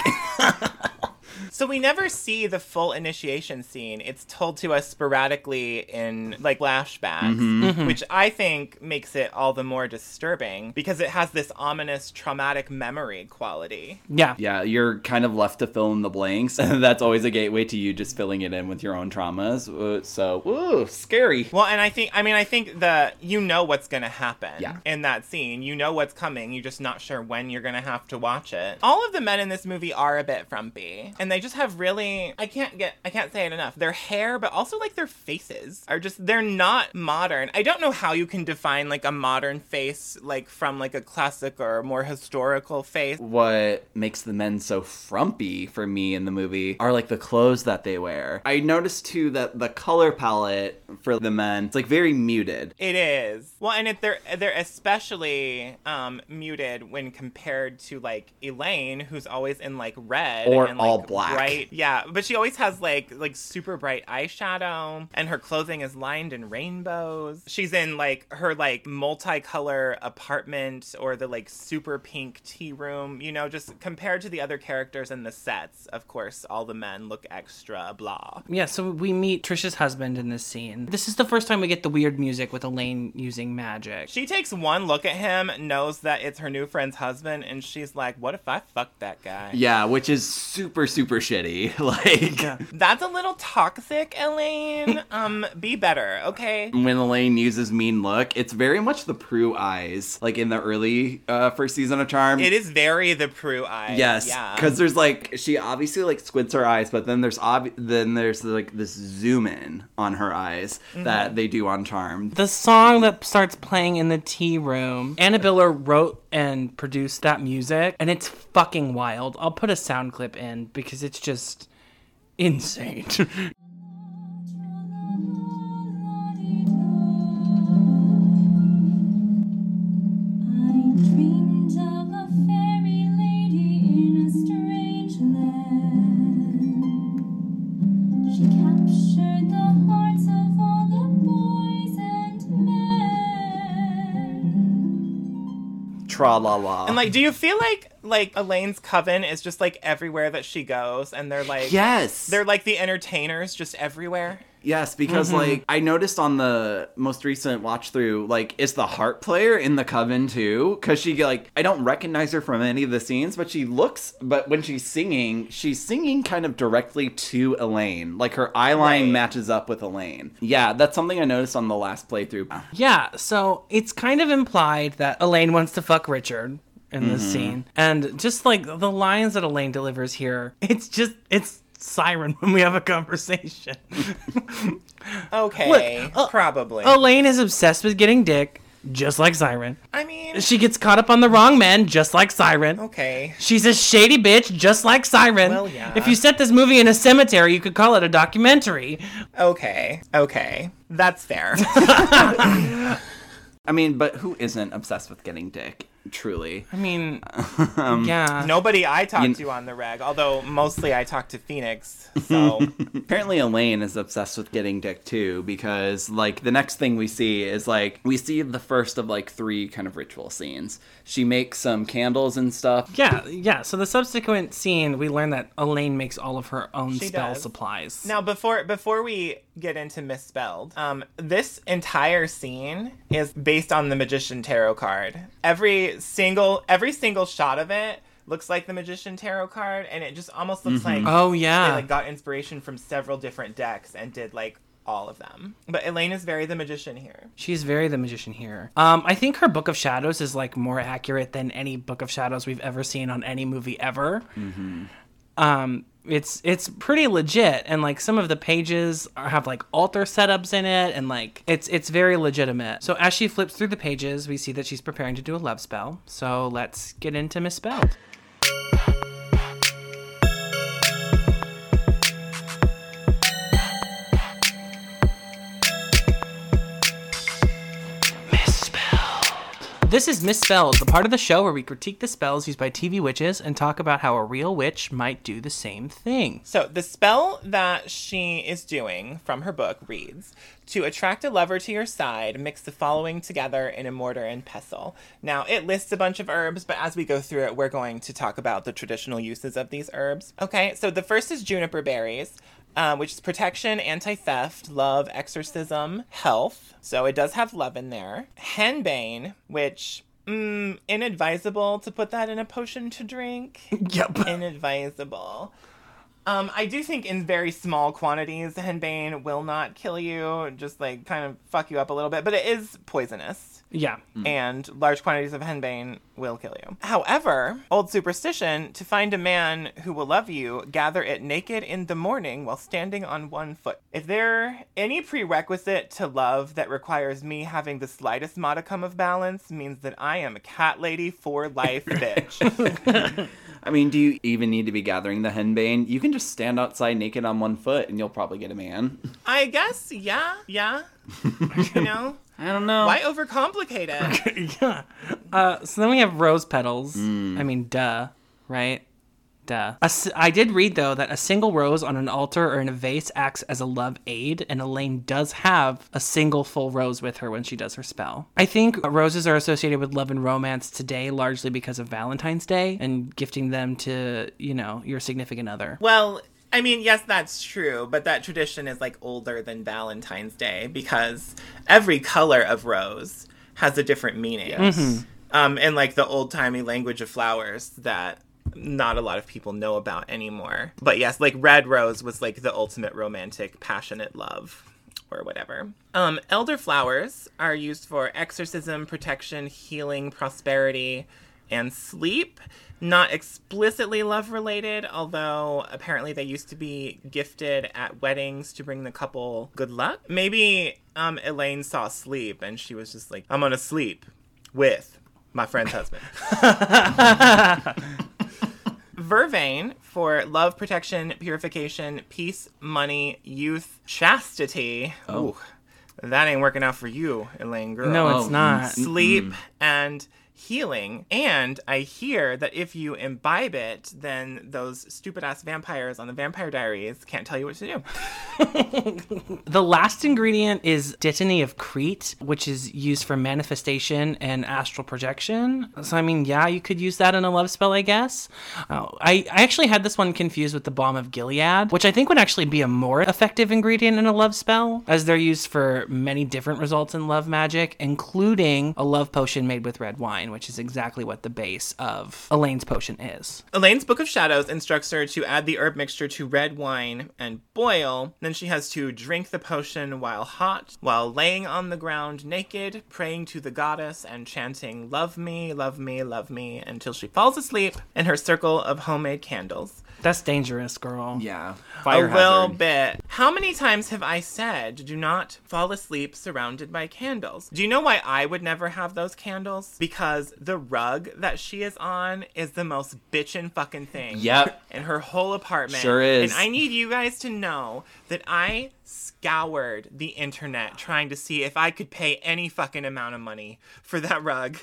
So we never see the full initiation scene. It's told to us sporadically in, like, flashbacks, which I think makes it all the more disturbing because it has this ominous traumatic memory quality. Yeah. Yeah, you're kind of left to fill in the blanks. That's always a gateway to you just filling it in with your own traumas. So, ooh, scary. Well, and I think that you know what's going to happen in that scene. You know what's coming. You're just not sure when you're going to have to watch it. All of the men in this movie are a bit frumpy, and they just have really, I can't say it enough, their hair, but also, like, their faces are just, they're not modern. I don't know how you can define, like, a modern face, like, from, like, a classic or more historical face. What makes the men so frumpy for me in the movie are, like, the clothes that they wear. I noticed too that the color palette for the men, it's, like, very muted. It is. Well, and they're especially muted when compared to, like, Elaine, who's always in, like, red or, and, like, all black. Right, yeah, but she always has like super bright eyeshadow, and her clothing is lined in rainbows. She's in, like, her, like, multicolor apartment or the, like, super pink tea room, you know, just compared to the other characters in the sets. Of course, all the men look extra blah. Yeah, so we meet Trish's husband in this scene. This is the first time we get the weird music with Elaine using magic. She takes one look at him, knows that it's her new friend's husband, and she's like, what if I fuck that guy? Yeah, which is super shitty, like, yeah. That's a little toxic, Elaine. Be better, okay? When Elaine uses mean look, it's very much the Prue eyes, like, in the early first season of Charmed. It is very the Prue eyes. Yes, because there's, like, she obviously, like, squints her eyes, but then there's like this zoom in on her eyes that they do on Charmed. The song that starts playing in the tea room, Anna Biller wrote and produced that music, and it's fucking wild. I'll put a sound clip in because it's just insane. Tra-la-la. And, like, do you feel like Elaine's coven is just, like, everywhere that she goes, and they're, like... Yes! They're, like, the entertainers just everywhere? Yes, because, like, I noticed on the most recent watch-through, like, is the harp player in the coven, too? Because she, like, I don't recognize her from any of the scenes, but she looks... But when she's singing kind of directly to Elaine. Like, her eyeline matches up with Elaine. Yeah, that's something I noticed on the last playthrough. Yeah, so it's kind of implied that Elaine wants to fuck Richard in this scene. And just, like, the lines that Elaine delivers here, it's siren when we have a conversation. Okay, look, probably. Elaine is obsessed with getting dick, just like Siren. I mean... She gets caught up on the wrong men, just like Siren. Okay. She's a shady bitch, just like Siren. Well, yeah. If you set this movie in a cemetery, you could call it a documentary. Okay. That's fair. I mean, but who isn't obsessed with getting dick? Truly. I mean, yeah. Nobody I talked to on the reg, although mostly I talked to Phoenix, so. Apparently Elaine is obsessed with getting dick, too, because, like, the next thing we see is, like, we see the first of, like, 3 kind of ritual scenes. She makes some candles and stuff. Yeah. So the subsequent scene, we learn that Elaine makes all of her own supplies. Now, before we get into misspelled, this entire scene is based on the Magician Tarot card. Every single shot of it looks like the Magician Tarot card, and it just almost looks like they, like, got inspiration from several different decks and did, like, all of them. But Elaine is very the magician here. She's very the magician here. I think her Book of Shadows is, like, more accurate than any Book of Shadows we've ever seen on any movie ever. it's pretty legit, and like some of the pages have like altar setups in it, and like it's very legitimate. So as she flips through the pages, we see that she's preparing to do a love spell. So let's get into Misspelled. This is Misspelled, the part of the show where we critique the spells used by TV witches and talk about how a real witch might do the same thing. So the spell that she is doing from her book reads, to attract a lover to your side, mix the following together in a mortar and pestle. Now, it lists a bunch of herbs, but as we go through it, we're going to talk about the traditional uses of these herbs. Okay, so the first is juniper berries. Which is protection, anti-theft, love, exorcism, health. So it does have love in there. Henbane, which, inadvisable to put that in a potion to drink. Yep. Inadvisable. I do think in very small quantities, henbane will not kill you, just like kind of fuck you up a little bit, but it is poisonous. Yeah. Mm. And large quantities of henbane will kill you. However, old superstition, to find a man who will love you, gather it naked in the morning while standing on one foot. If there any prerequisite to love that requires me having the slightest modicum of balance means that I am a cat lady for life, bitch. I mean, do you even need to be gathering the henbane? You can just stand outside naked on one foot and you'll probably get a man. I guess, yeah. You know? I don't know. Why overcomplicate it? Yeah. So then we have rose petals. I mean, duh, right? Duh. I did read, though, that a single rose on an altar or in a vase acts as a love aid, and Elaine does have a single full rose with her when she does her spell. I think roses are associated with love and romance today, largely because of Valentine's Day and gifting them to, you know, your significant other. Well, I mean, yes, that's true, but that tradition is, like, older than Valentine's Day because every color of rose has a different meaning. Yes. Mm-hmm. And, like, the old-timey language of flowers that not a lot of people know about anymore. But, yes, like, red rose was, like, the ultimate romantic, passionate love or whatever. Elderflowers are used for exorcism, protection, healing, prosperity, and sleep. Not explicitly love-related, although apparently they used to be gifted at weddings to bring the couple good luck. Maybe Elaine saw sleep, and she was just like, I'm gonna sleep with my friend's husband. Vervain, for love, protection, purification, peace, money, youth, chastity. Oh. Ooh, that ain't working out for you, Elaine girl. No, it's not. Sleep and healing, and I hear that if you imbibe it, then those stupid-ass vampires on the Vampire Diaries can't tell you what to do. The last ingredient is Dittany of Crete, which is used for manifestation and astral projection. So, I mean, yeah, you could use that in a love spell, I guess. I actually had this one confused with the Balm of Gilead, which I think would actually be a more effective ingredient in a love spell, as they're used for many different results in love magic, including a love potion made with red wine, which is exactly what the base of Elaine's potion is. Elaine's Book of Shadows instructs her to add the herb mixture to red wine and boil. Then she has to drink the potion while hot, while laying on the ground naked, praying to the goddess and chanting, love me, love me, love me, until she falls asleep in her circle of homemade candles. That's dangerous, girl. Yeah. Fire hazard. A little bit. How many times have I said, do not fall asleep surrounded by candles? Do you know why I would never have those candles? Because the rug that she is on is the most bitchin' fucking thing. Yep. In her whole apartment. Sure is. And I need you guys to know that I scoured the internet trying to see if I could pay any fucking amount of money for that rug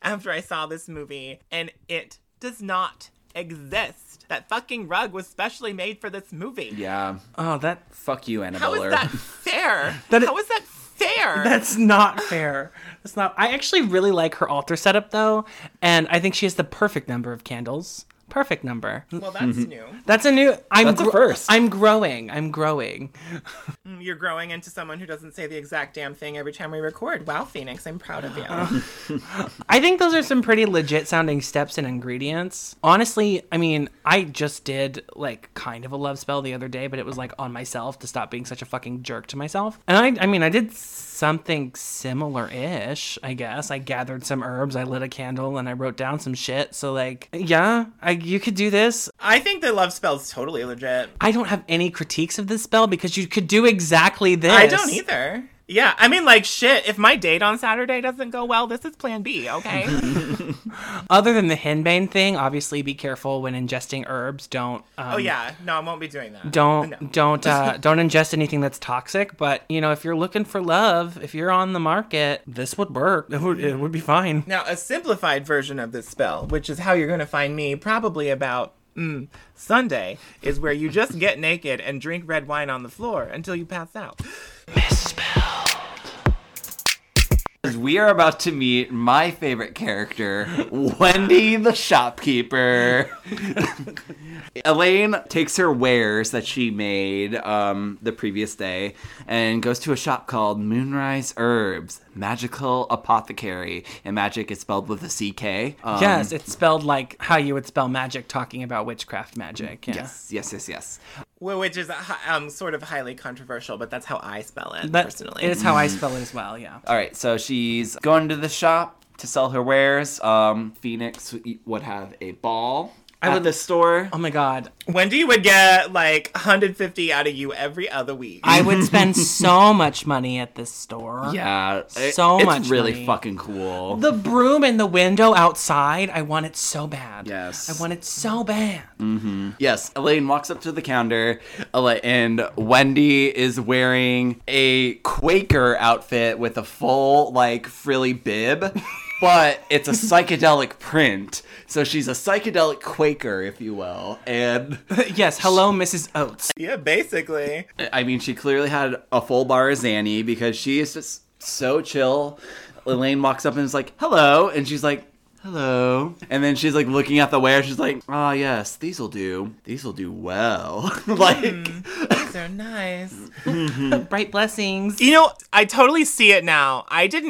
after I saw this movie, and it does not exist. That fucking rug was specially made for this movie. Yeah. Oh, that. Fuck you, Anna Biller. How is that fair? How is that fair? That's not fair. That's not. I actually really like her altar setup, though, and I think she has the perfect number of candles. Perfect number. Well, that's new. That's a new. That's a first. I'm growing. You're growing into someone who doesn't say the exact damn thing every time we record. Wow, Phoenix, I'm proud of you. I think those are some pretty legit sounding steps and ingredients. Honestly, I mean, I just did like kind of a love spell the other day, but it was like on myself to stop being such a fucking jerk to myself. And I mean, I did something similar-ish, I guess. I gathered some herbs, I lit a candle, and I wrote down some shit. So like, yeah, I like, you could do this. I think the love spell is totally legit. I don't have any critiques of this spell because you could do exactly this. I don't either. Yeah, I mean, like, shit, if my date on Saturday doesn't go well, this is plan B, okay? Other than the henbane thing, obviously be careful when ingesting herbs. Don't... oh, yeah. No, I won't be doing that. Don't ingest anything that's toxic. But, you know, if you're looking for love, if you're on the market, this would work. It would be fine. Now, a simplified version of this spell, which is how you're going to find me, probably about... Sunday, is where you just get naked and drink red wine on the floor until you pass out. Misspelled. We are about to meet my favorite character, Wendy the shopkeeper. Elaine takes her wares that she made the previous day and goes to a shop called Moonrise Herbs, Magical Apothecary. And magic is spelled with a CK. Yes, it's spelled like how you would spell magic talking about witchcraft magic. Yeah. Yes. Well, which is sort of highly controversial, but that's how I spell it, personally. It is how I spell it as well, yeah. All right, so she's going to the shop to sell her wares. Phoenix would have a ball at the store. Oh, my God. Wendy would get, like, $150 out of you every other week. I would spend so much money at this store. Yeah. It's really money. Fucking cool. The broom in the window outside, I want it so bad. Yes. I want it so bad. Mm-hmm. Yes. Elaine walks up to the counter, and Wendy is wearing a Quaker outfit with a full, like, frilly bib. But it's a psychedelic print, so she's a psychedelic Quaker, if you will, and... Yes, hello, Mrs. Oates. Yeah, basically. I mean, she clearly had a full bar of Zanny because she is just so chill. Elaine walks up and is like, hello, and she's like, hello. And then she's, like, looking at the wear, she's like, ah, oh, yes, these'll do. These'll do well. Like... These are nice. Mm-hmm. Bright blessings. You know, I totally see it now. I did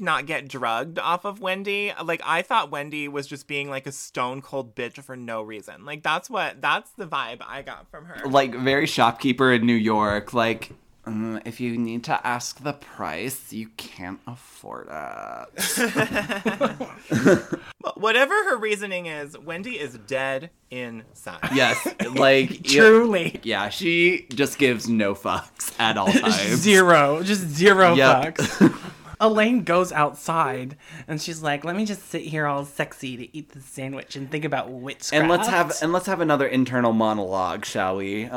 not get drugged off of Wendy. Like, I thought Wendy was just being, like, a stone cold bitch for no reason. Like, that's the vibe I got from her. Like, very shopkeeper in New York. Like... if you need to ask the price, you can't afford it. Whatever her reasoning is, Wendy is dead inside. Yes, like... Truly. Yeah, she just gives no fucks at all times. Zero. Just zero fucks. Elaine goes outside, and she's like, let me just sit here all sexy to eat this sandwich and think about witchcraft. And let's have another internal monologue, shall we?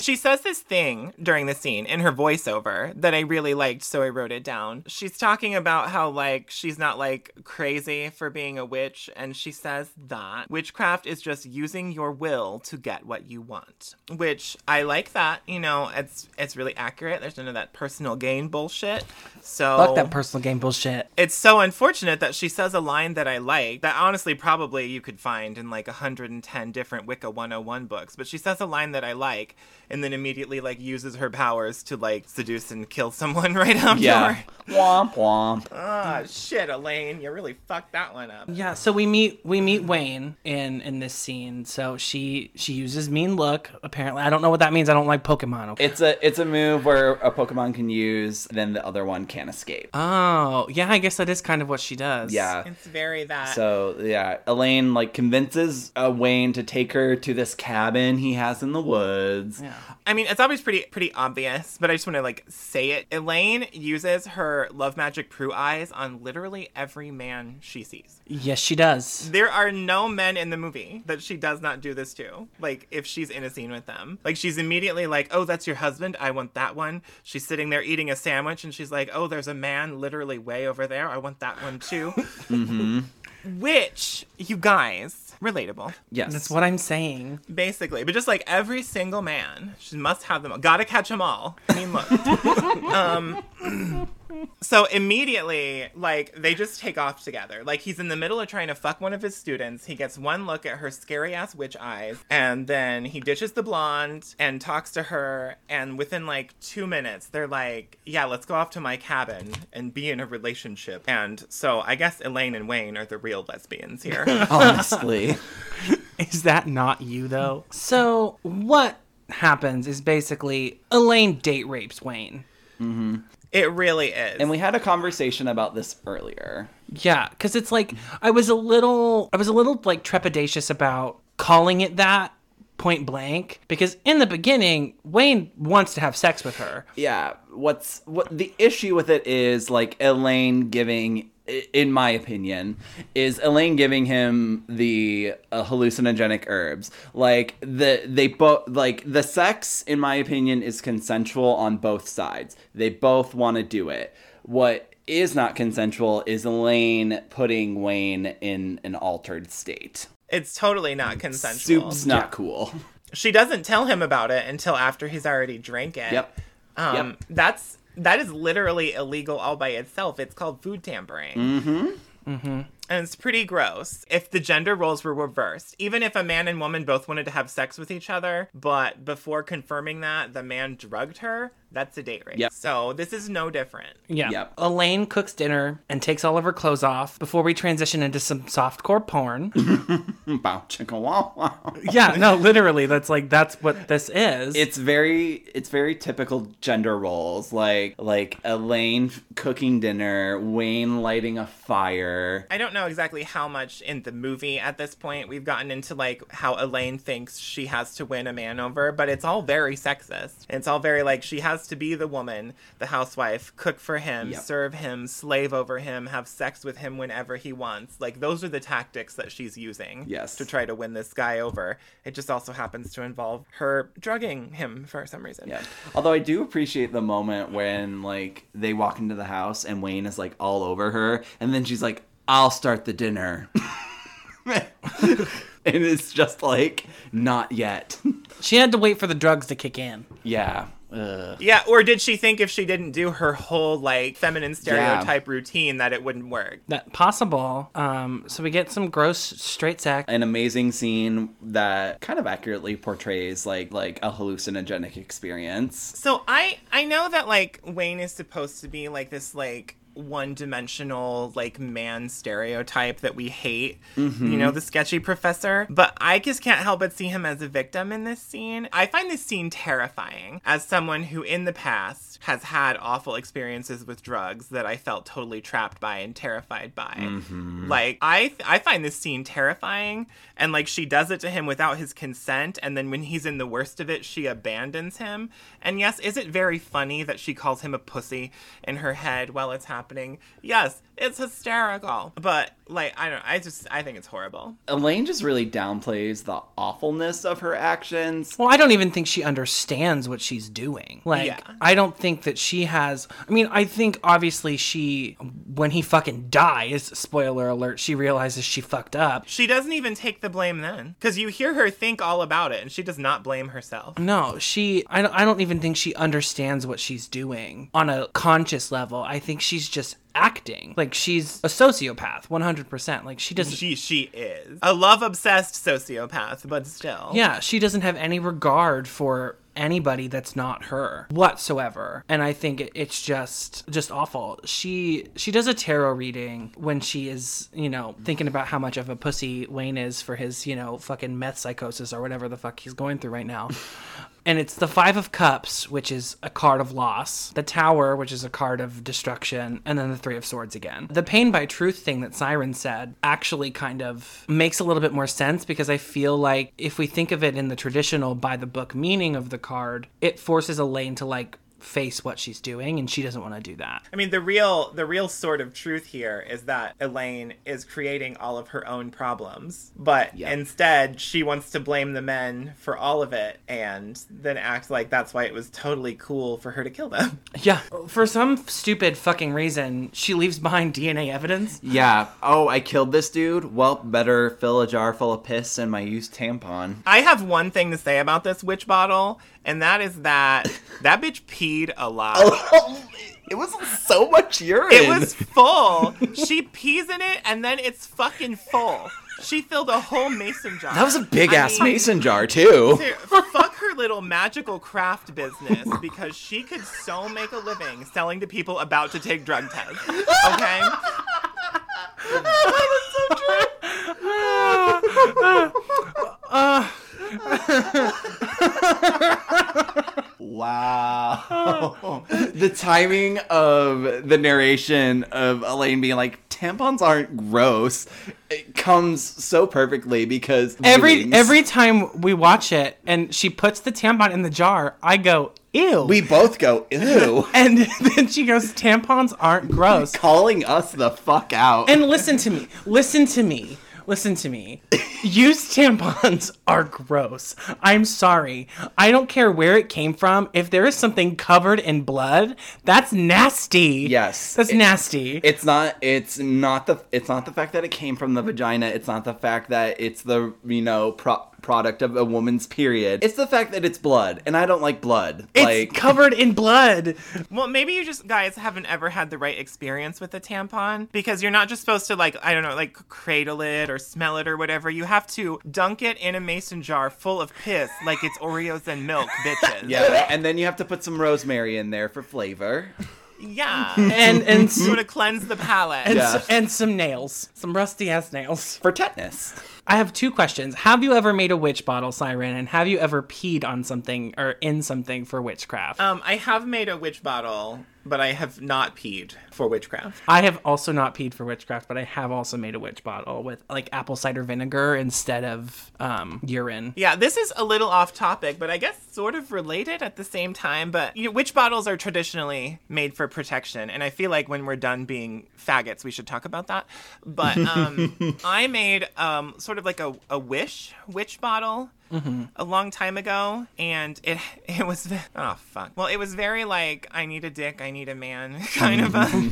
She says this thing during the scene in her voiceover that I really liked, so I wrote it down. She's talking about how, like, she's not, like, crazy for being a witch, and she says that witchcraft is just using your will to get what you want, which I like that. You know, it's really accurate. There's none of that personal gain bullshit. So... Fuck that personal game bullshit. It's so unfortunate that she says a line that I like, that honestly probably you could find in like 110 different Wicca 101 books, but she says a line that I like and then immediately like uses her powers to like seduce and kill someone right after. Yeah. Womp womp. Oh, shit, Elaine, you really fucked that one up. Yeah, so we meet Wayne in this scene. So she uses mean look, apparently. I don't know what that means. I don't like Pokemon. Okay? It's a move where a Pokemon can use, then the other one can't escape. Oh, yeah, I guess that is kind of what she does. Yeah. It's very that. So, yeah, Elaine, like, convinces Wayne to take her to this cabin he has in the woods. Yeah. I mean, it's always pretty obvious, but I just want to, like, say it. Elaine uses her love magic Prue eyes on literally every man she sees. Yes, she does. There are no men in the movie that she does not do this to, like, if she's in a scene with them. Like, she's immediately like, oh, that's your husband. I want that one. She's sitting there eating a sandwich, and she's like, oh, there's a man literally way over there. I want that one too. Mm-hmm. Which, you guys, relatable. Yes. That's what I'm saying. Basically. But just like every single man, she must have them all. Gotta catch them all. I mean, look. So immediately, like, they just take off together. Like, he's in the middle of trying to fuck one of his students. He gets one look at her scary-ass witch eyes, and then he ditches the blonde and talks to her, and within, like, 2 minutes, they're like, yeah, let's go off to my cabin and be in a relationship. And so I guess Elaine and Wayne are the real lesbians here. Honestly. Is that not you, though? So what happens is basically Elaine date rapes Wayne. Mm-hmm. It really is. And we had a conversation about this earlier. Yeah, because it's like, I was a little like trepidatious about calling it that point blank, because in the beginning, Wayne wants to have sex with her. Yeah. What the issue with it is, like, Elaine giving, in my opinion, is Elaine giving him the hallucinogenic herbs. Like, the sex, in my opinion, is consensual on both sides. They both want to do it. What is not consensual is Elaine putting Wayne in an altered state. It's totally not consensual. Soup's not cool. She doesn't tell him about it until after he's already drank it. Yep. Yep. That is literally illegal all by itself. It's called food tampering. Mm-hmm. Mm-hmm. And it's pretty gross. If the gender roles were reversed, even if a man and woman both wanted to have sex with each other, but before confirming that, the man drugged her, that's a date rape. Yep. So this is no different. Yeah. Yep. Elaine cooks dinner and takes all of her clothes off before we transition into some softcore porn. Yeah, no, literally, that's what this is. It's very typical gender roles, like Elaine cooking dinner, Wayne lighting a fire. I don't know exactly how much in the movie at this point we've gotten into, like, how Elaine thinks she has to win a man over, but it's all very sexist. It's all very, like, she has to be the woman, the housewife, cook for him, yep, serve him, slave over him, have sex with him whenever he wants. Like, those are the tactics that she's using, yes, to try to win this guy over. It just also happens to involve her drugging him for some reason. Yeah. Although I do appreciate the moment when, like, they walk into the house and Wayne is, like, all over her, and then she's like, I'll start the dinner. And it's just like, not yet. She had to wait for the drugs to kick in. Yeah. Ugh. Yeah, or did she think if she didn't do her whole, like, feminine stereotype routine that it wouldn't work? That possible. So we get some gross straight sex. An amazing scene that kind of accurately portrays, like a hallucinogenic experience. So I know that, like, Wayne is supposed to be, like, this, like, one-dimensional, like, man stereotype that we hate, mm-hmm, you know, the sketchy professor, but I just can't help but see him as a victim in this scene. I find this scene terrifying as someone who in the past has had awful experiences with drugs that I felt totally trapped by and terrified by. Mm-hmm. Like, I find this scene terrifying, and, like, she does it to him without his consent, and then when he's in the worst of it, she abandons him. And yes, is it very funny that she calls him a pussy in her head while it's happening? Yes, it's hysterical, but, like, I don't know, I think it's horrible. Elaine just really downplays the awfulness of her actions. Well, I don't even think she understands what she's doing. Like, yeah. I don't think that she has, I mean, I think obviously she, when he fucking dies, spoiler alert, she realizes she fucked up. She doesn't even take the blame then, because you hear her think all about it, and she does not blame herself. No, I don't even think she understands what she's doing on a conscious level. I think she's just acting like she's a sociopath 100%. Like, she doesn't, she is a love obsessed sociopath, but still, yeah, she doesn't have any regard for anybody that's not her whatsoever. And I think it's just awful. She does a tarot reading when she is, you know, thinking about how much of a pussy Wayne is for his, you know, fucking meth psychosis or whatever the fuck he's going through right now. And it's the Five of Cups, which is a card of loss, the Tower, which is a card of destruction, and then the Three of Swords again. The pain by truth thing that Siren said actually kind of makes a little bit more sense, because I feel like if we think of it in the traditional by the book meaning of the card, it forces Elaine to, like, face what she's doing, and she doesn't want to do that. I mean, the real sort of truth here is that Elaine is creating all of her own problems, but yep, instead she wants to blame the men for all of it, and then acts like that's why it was totally cool for her to kill them. Yeah. For some stupid fucking reason, she leaves behind DNA evidence. Yeah. Oh, I killed this dude. Well, better fill a jar full of piss and my used tampon. I have one thing to say about this witch bottle, and that is that bitch peed a lot. It was so much urine. It was full. She pees in it, and then it's fucking full. She filled a whole mason jar. That was a big-ass mason jar, too. Fuck her little magical craft business, because she could so make a living selling to people about to take drug tests. Okay? That was so true. Wow. The timing of the narration of Elaine being like, tampons aren't gross, it comes so perfectly because every time we watch it and she puts the tampon in the jar, I go, ew. We both go, ew. And then she goes, tampons aren't gross. Calling us the fuck out. And listen to me. Used tampons are gross. I'm sorry. I don't care where it came from. If there is something covered in blood, that's nasty. Yes. That's nasty. It's not the fact that it came from the vagina. It's not the fact that it's the, product of a woman's period. It's the fact that it's blood, and I don't like blood. It's covered in blood. Well, maybe you just guys haven't ever had the right experience with a tampon, because you're not just supposed to cradle it or smell it or whatever. You have to dunk it in a mason jar full of piss like it's Oreos and milk, bitches. Yeah, and then you have to put some rosemary in there for flavor. Yeah. And sort of cleanse the palate. And, yeah. And some nails. Some rusty-ass nails. For tetanus. I have two questions. Have you ever made a witch bottle, Siren? And have you ever peed on something or in something for witchcraft? I have made a witch bottle, but I have not peed for witchcraft. I have also not peed for witchcraft, but I have also made a witch bottle with apple cider vinegar instead of urine. Yeah, this is a little off topic, but I guess sort of related at the same time. But witch bottles are traditionally made for protection. And I feel like when we're done being faggots, we should talk about that. But I made sort of like a witch bottle a long time ago, and it was, oh fuck, well, it was very I need a dick, I need a man kind of a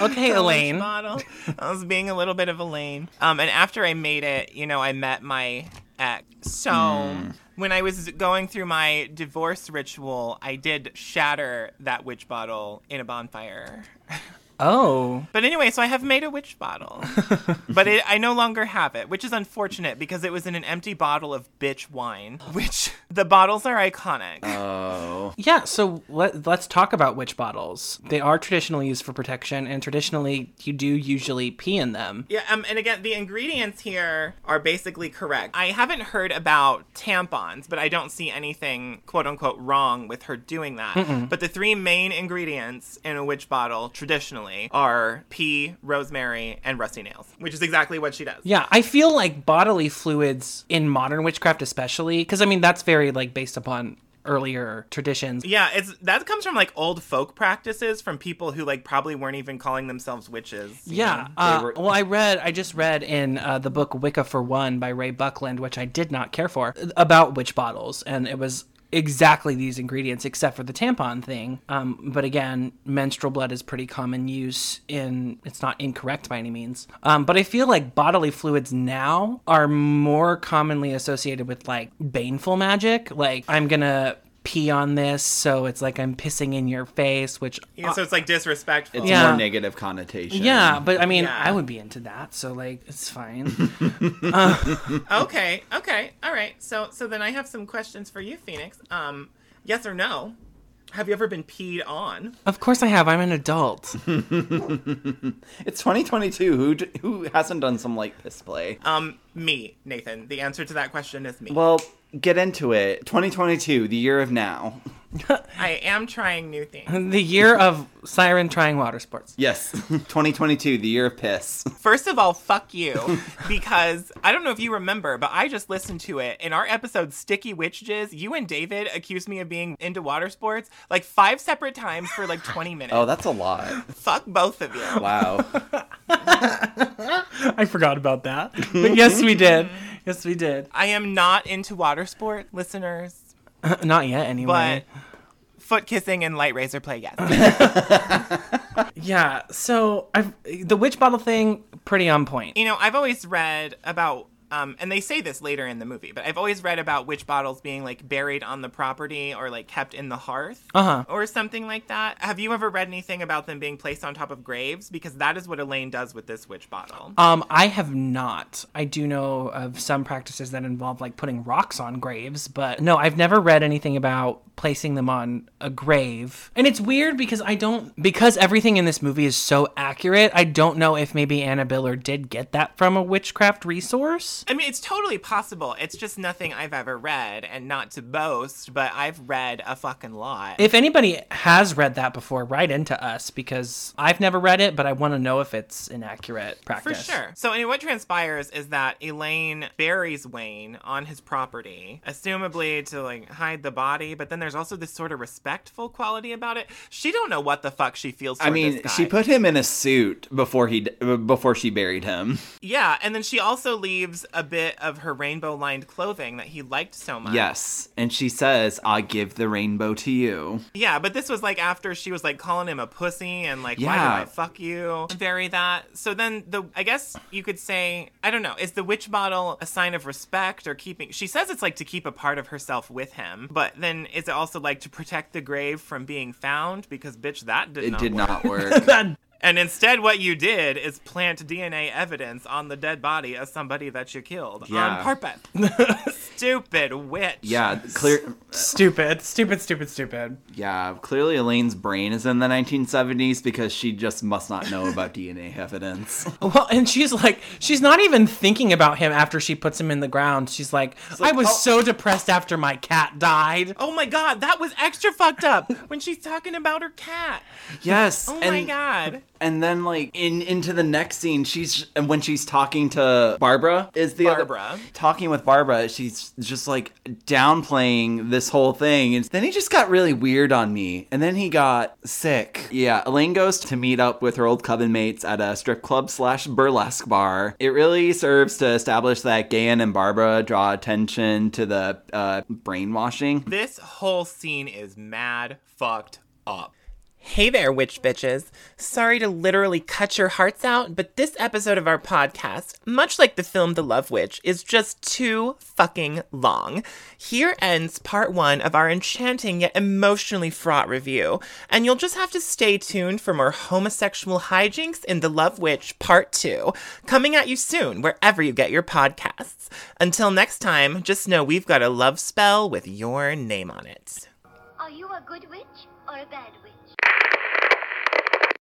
okay Elaine bottle. I was being a little bit of Elaine, and after I made it, I met my ex, so when I was going through my divorce ritual, I did shatter that witch bottle in a bonfire. Oh. But anyway, so I have made a witch bottle. But I no longer have it, which is unfortunate because it was in an empty bottle of bitch wine, which the bottles are iconic. Oh. Yeah, so let's talk about witch bottles. They are traditionally used for protection, and traditionally you do usually pee in them. Yeah, and again, the ingredients here are basically correct. I haven't heard about tampons, but I don't see anything quote-unquote wrong with her doing that. Mm-mm. But the three main ingredients in a witch bottle traditionally are pee, rosemary, and rusty nails, which is exactly what she does. Yeah, I feel like bodily fluids in modern witchcraft especially, because that's very based upon earlier traditions. Yeah, that comes from old folk practices from people who probably weren't even calling themselves witches. Yeah. Well, I just read in the book Wicca for One by Ray Buckland, which I did not care for, about witch bottles, and it was exactly these ingredients except for the tampon thing, but again, menstrual blood is pretty common use, in it's not incorrect by any means, but I feel like bodily fluids now are more commonly associated with baneful magic, I'm gonna pee on this, so it's I'm pissing in your face, which... Yeah, so it's disrespectful. It's more negative connotation. Yeah, but yeah. I would be into that, so it's fine. Okay, all right. So then I have some questions for you, Phoenix. Yes or no? Have you ever been peed on? Of course I have. I'm an adult. It's 2022. Who hasn't done some piss play? Me, Nathan. The answer to that question is me. Well, get into it. 2022, the year of now. I am trying new things. The year of Siren trying water sports. Yes. 2022, the year of piss. First of all, fuck you. Because I don't know if you remember, but I just listened to it. In our episode, Sticky Witch Jizz, you and David accused me of being into water sports 5 separate times for 20 minutes. Oh, that's a lot. Fuck both of you. Wow. I forgot about that. But yes, we did. Yes, we did. I am not into water sport, listeners. Not yet, anyway. But foot kissing and light razor play, yes. Yeah, so the witch bottle thing, pretty on point. I've always read about... and they say this later in the movie, but I've always read about witch bottles being buried on the property or kept in the hearth or something like that. Have you ever read anything about them being placed on top of graves? Because that is what Elaine does with this witch bottle. I have not. I do know of some practices that involve putting rocks on graves, but no, I've never read anything about placing them on a grave. And it's weird because everything in this movie is so accurate. I don't know if maybe Anna Biller did get that from a witchcraft resource. else. I mean, it's totally possible. It's just nothing I've ever read, and not to boast, but I've read a fucking lot. If anybody has read that before, write into us, because I've never read it, but I want to know if it's an accurate practice. For sure. So anyway, what transpires is that Elaine buries Wayne on his property, assumably to like hide the body, but then there's also this sort of respectful quality about it. She don't know what the fuck she feels toward this guy. She put him in a suit before she buried him. Yeah, and then she also leaves a bit of her rainbow-lined clothing that he liked so much. Yes, and she says, "I give the rainbow to you." Yeah, but this was like after she was like calling him a pussy and like, "Why do I fuck you?" Bury that. So then I guess you could say, I don't know, is the witch bottle a sign of respect or keeping? She says it's like to keep a part of herself with him, but then is it also like to protect the grave from being found? Because bitch, that did not work. And instead, what you did is plant DNA evidence on the dead body of somebody that you killed on purpose. Stupid witch. Yeah, Stupid. Yeah, clearly Elaine's brain is in the 1970s because she just must not know about DNA evidence. Well, and she's like, she's not even thinking about him after she puts him in the ground. She's like I was so depressed after my cat died. Oh my God, that was extra fucked up when she's talking about her cat. Yes. Oh my God. And then, like, into the next scene, when she's talking to Barbara, she's just like downplaying this whole thing. And then he just got really weird on me. And then he got sick. Yeah, Elaine goes to meet up with her old coven mates at a strip club / burlesque bar. It really serves to establish that Gahan and Barbara draw attention to the brainwashing. This whole scene is mad fucked up. Hey there, witch bitches. Sorry to literally cut your hearts out, but this episode of our podcast, much like the film The Love Witch, is just too fucking long. Here ends part one of our enchanting yet emotionally fraught review, and you'll just have to stay tuned for more homosexual hijinks in The Love Witch Part 2, coming at you soon wherever you get your podcasts. Until next time, just know we've got a love spell with your name on it. Are you a good witch or a bad witch?